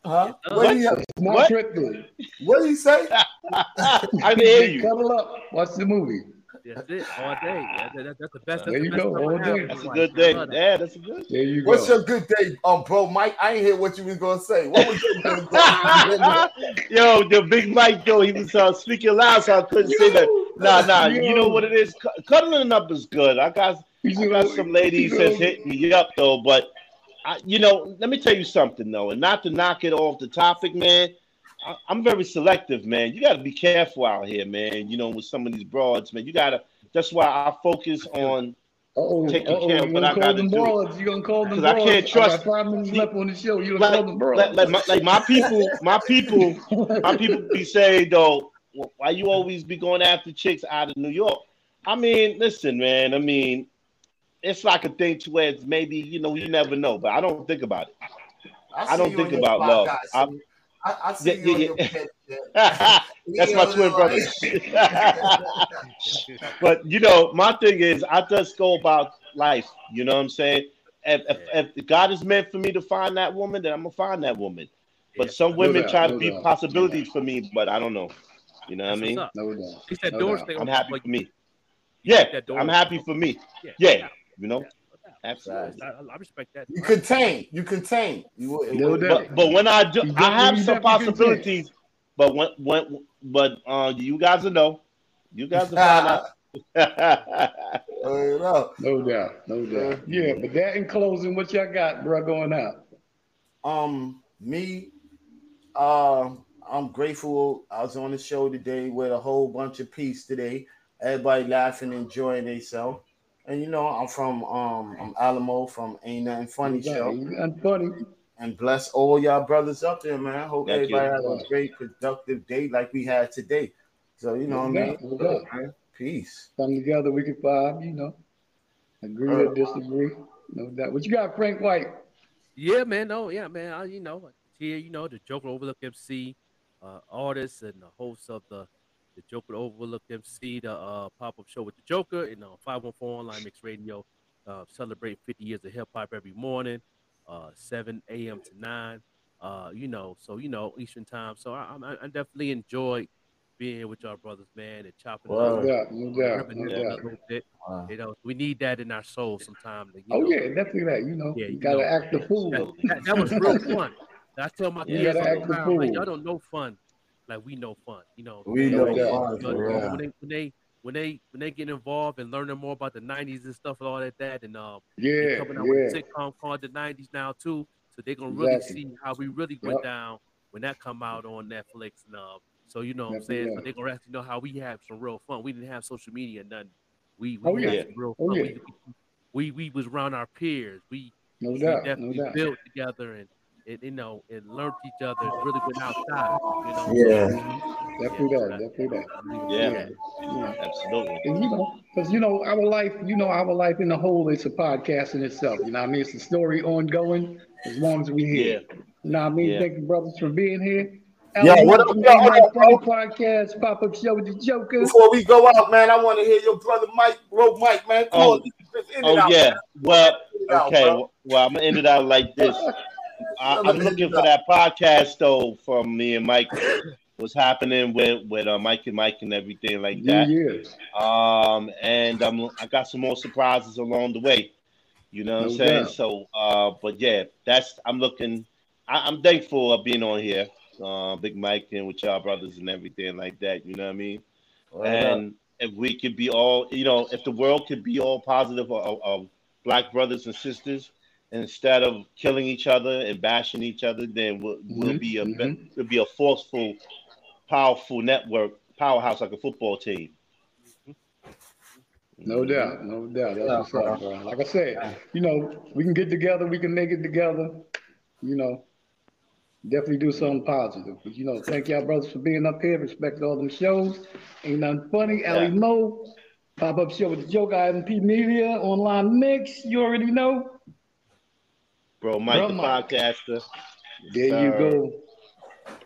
huh? What? What? What? What did he say? I hear you. Cuddle up. Watch the movie. That's it. All day. That's, that, that's the best. There that's you the go. All day. That's a good day. Yeah, that's a good. There you go. What's your good day, um, bro, Mike? I ain't hear what you was gonna say. What was your good day? Yo, the big Mike, yo, he was uh, speaking loud, so I couldn't you. say that. Nah, nah, you know what it is? Cuddling up is good. I got, I got some ladies that's hitting me up, though. But, I, you know, let me tell you something, though. And not to knock it off the topic, man, I, I'm very selective, man. You got to be careful out here, man, you know, with some of these broads, man. You got to – that's why I focus on uh-oh, taking uh-oh. care of what I got to do. You're going to call them broads. Because I can't trust – I got five minutes left on the show. You're going to call them broads. Like, like, like my people, my people, my people be saying, though, why you always be going after chicks out of New York? I mean, listen, man. I mean, it's like a thing to where it's maybe, you know, you never know. But I don't think about it. I, I don't think about love. I, I, I see yeah, you yeah, yeah. Yeah. That's my twin brother. But, you know, my thing is I just go about life. You know what I'm saying? If, if, if God is meant for me to find that woman, then I'm going to find that woman. But some women try to be possibilities for me, but I don't know. You know what I mean? No, he said, no I'm open. happy like, for me. Yeah, I'm happy open. for me. Yeah, yeah. you know? Absolutely. I, I respect that. You contain. You contain. You, it, no but, but when I do, I have some possibilities. But when, when, but uh, you guys will know. You guys will find out. no doubt. No doubt. Yeah, but that in closing, what y'all got, bro, going out? Um, me, uh, I'm grateful. I was on the show today with a whole bunch of peace today. Everybody laughing, enjoying themselves. And you know, I'm from um, I'm Allie Moe from Ain't Nothing Funny Show. Ain't funny. And bless all y'all brothers up there, man. I hope Thank everybody you. has a great, productive day like we had today. So you know yeah, what I mean? Up, peace. Come together, we can vibe. You know, agree uh, or disagree. No doubt. What you got, Frank White? Yeah, man. No, yeah, man. I, you know, here, you know, the Joker Overlook M C. Uh, artists and the hosts of the, the Joker Overlook M C, the uh, Pop-Up Show with the Joker, and uh, five one four Online Mix Radio, uh, celebrate fifty years of hip-hop every morning, uh, seven a.m. to nine, uh, you know, so, you know, Eastern time. So I, I, I definitely enjoy being here with y'all brothers, man, and chopping wow. up. Yeah, yeah, yeah. yeah. Wow. You know, we need that in our soul sometime. To, you oh, know, yeah, definitely that, you know. Yeah, you, you got to act the fool. That, that was real fun. I tell my kids, yeah, like, y'all don't know fun, like we know fun. You know, we know fun. You know, yeah. when, they, when they when they when they get involved and learning more about the nineties and stuff and all that that and um yeah, coming out yeah. with a sitcom called The nineties Now too, so they're gonna really exactly. see how we really went yep. down when that come out on Netflix and um. So you know what That's I'm saying, yeah. so they're gonna actually know how we had some real fun. We didn't have social media and nothing. We we oh, had yeah. real fun. Oh, yeah. we, we we was around our peers. We, no we doubt. definitely no built doubt. together and. It, you know, and learned each other really good outside. You know? Yeah, definitely yeah. that, definitely that. Yeah, yeah. yeah. absolutely. And you know, because you know, our life, you know, our life in the whole is a podcast in itself. You know, what I mean, it's a story ongoing as long as we're here. Yeah. You know, what I mean, yeah. thank you, brothers, for being here. Yeah, Allie, what up, y'all? Hold on, podcast pop up show with the Joker. Before we go out, man, I want to hear your brother Mike, Bro Mike, man. Come oh, on, oh out, yeah. Man. Well, okay. Out, well, I'm gonna end it out like this. I, I'm looking for that podcast, though, from me and Mike. what's happening with with uh, Mike and Mike and everything like that. Yeah. Um, and um, I got some more surprises along the way. You know what no I'm saying? Doubt. So, uh, but yeah, that's I'm looking. I, I'm thankful of being on here, uh, Big Mike, and with y'all brothers and everything like that. You know what I mean? Right and up. If we could be all, you know, if the world could be all positive of, of black brothers and sisters. Instead of killing each other and bashing each other, then we'll, we'll mm-hmm. be a mm-hmm. we'll be a forceful, powerful network, powerhouse like a football team. No doubt, no doubt. That's what's up, bro. Like I said, you know, we can get together, we can make it together. You know, definitely do something positive. But you know, thank y'all brothers for being up here. Respect all them shows. Ain't nothing funny. Yeah. Allie Moe, Pop-Up Show with the Joker, I M P Media, Online Mix. You already know. Bro Mike, Bro, the Mike. podcaster. There uh, you go.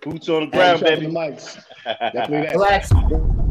Boots on the ground, baby. The mics. Definitely that.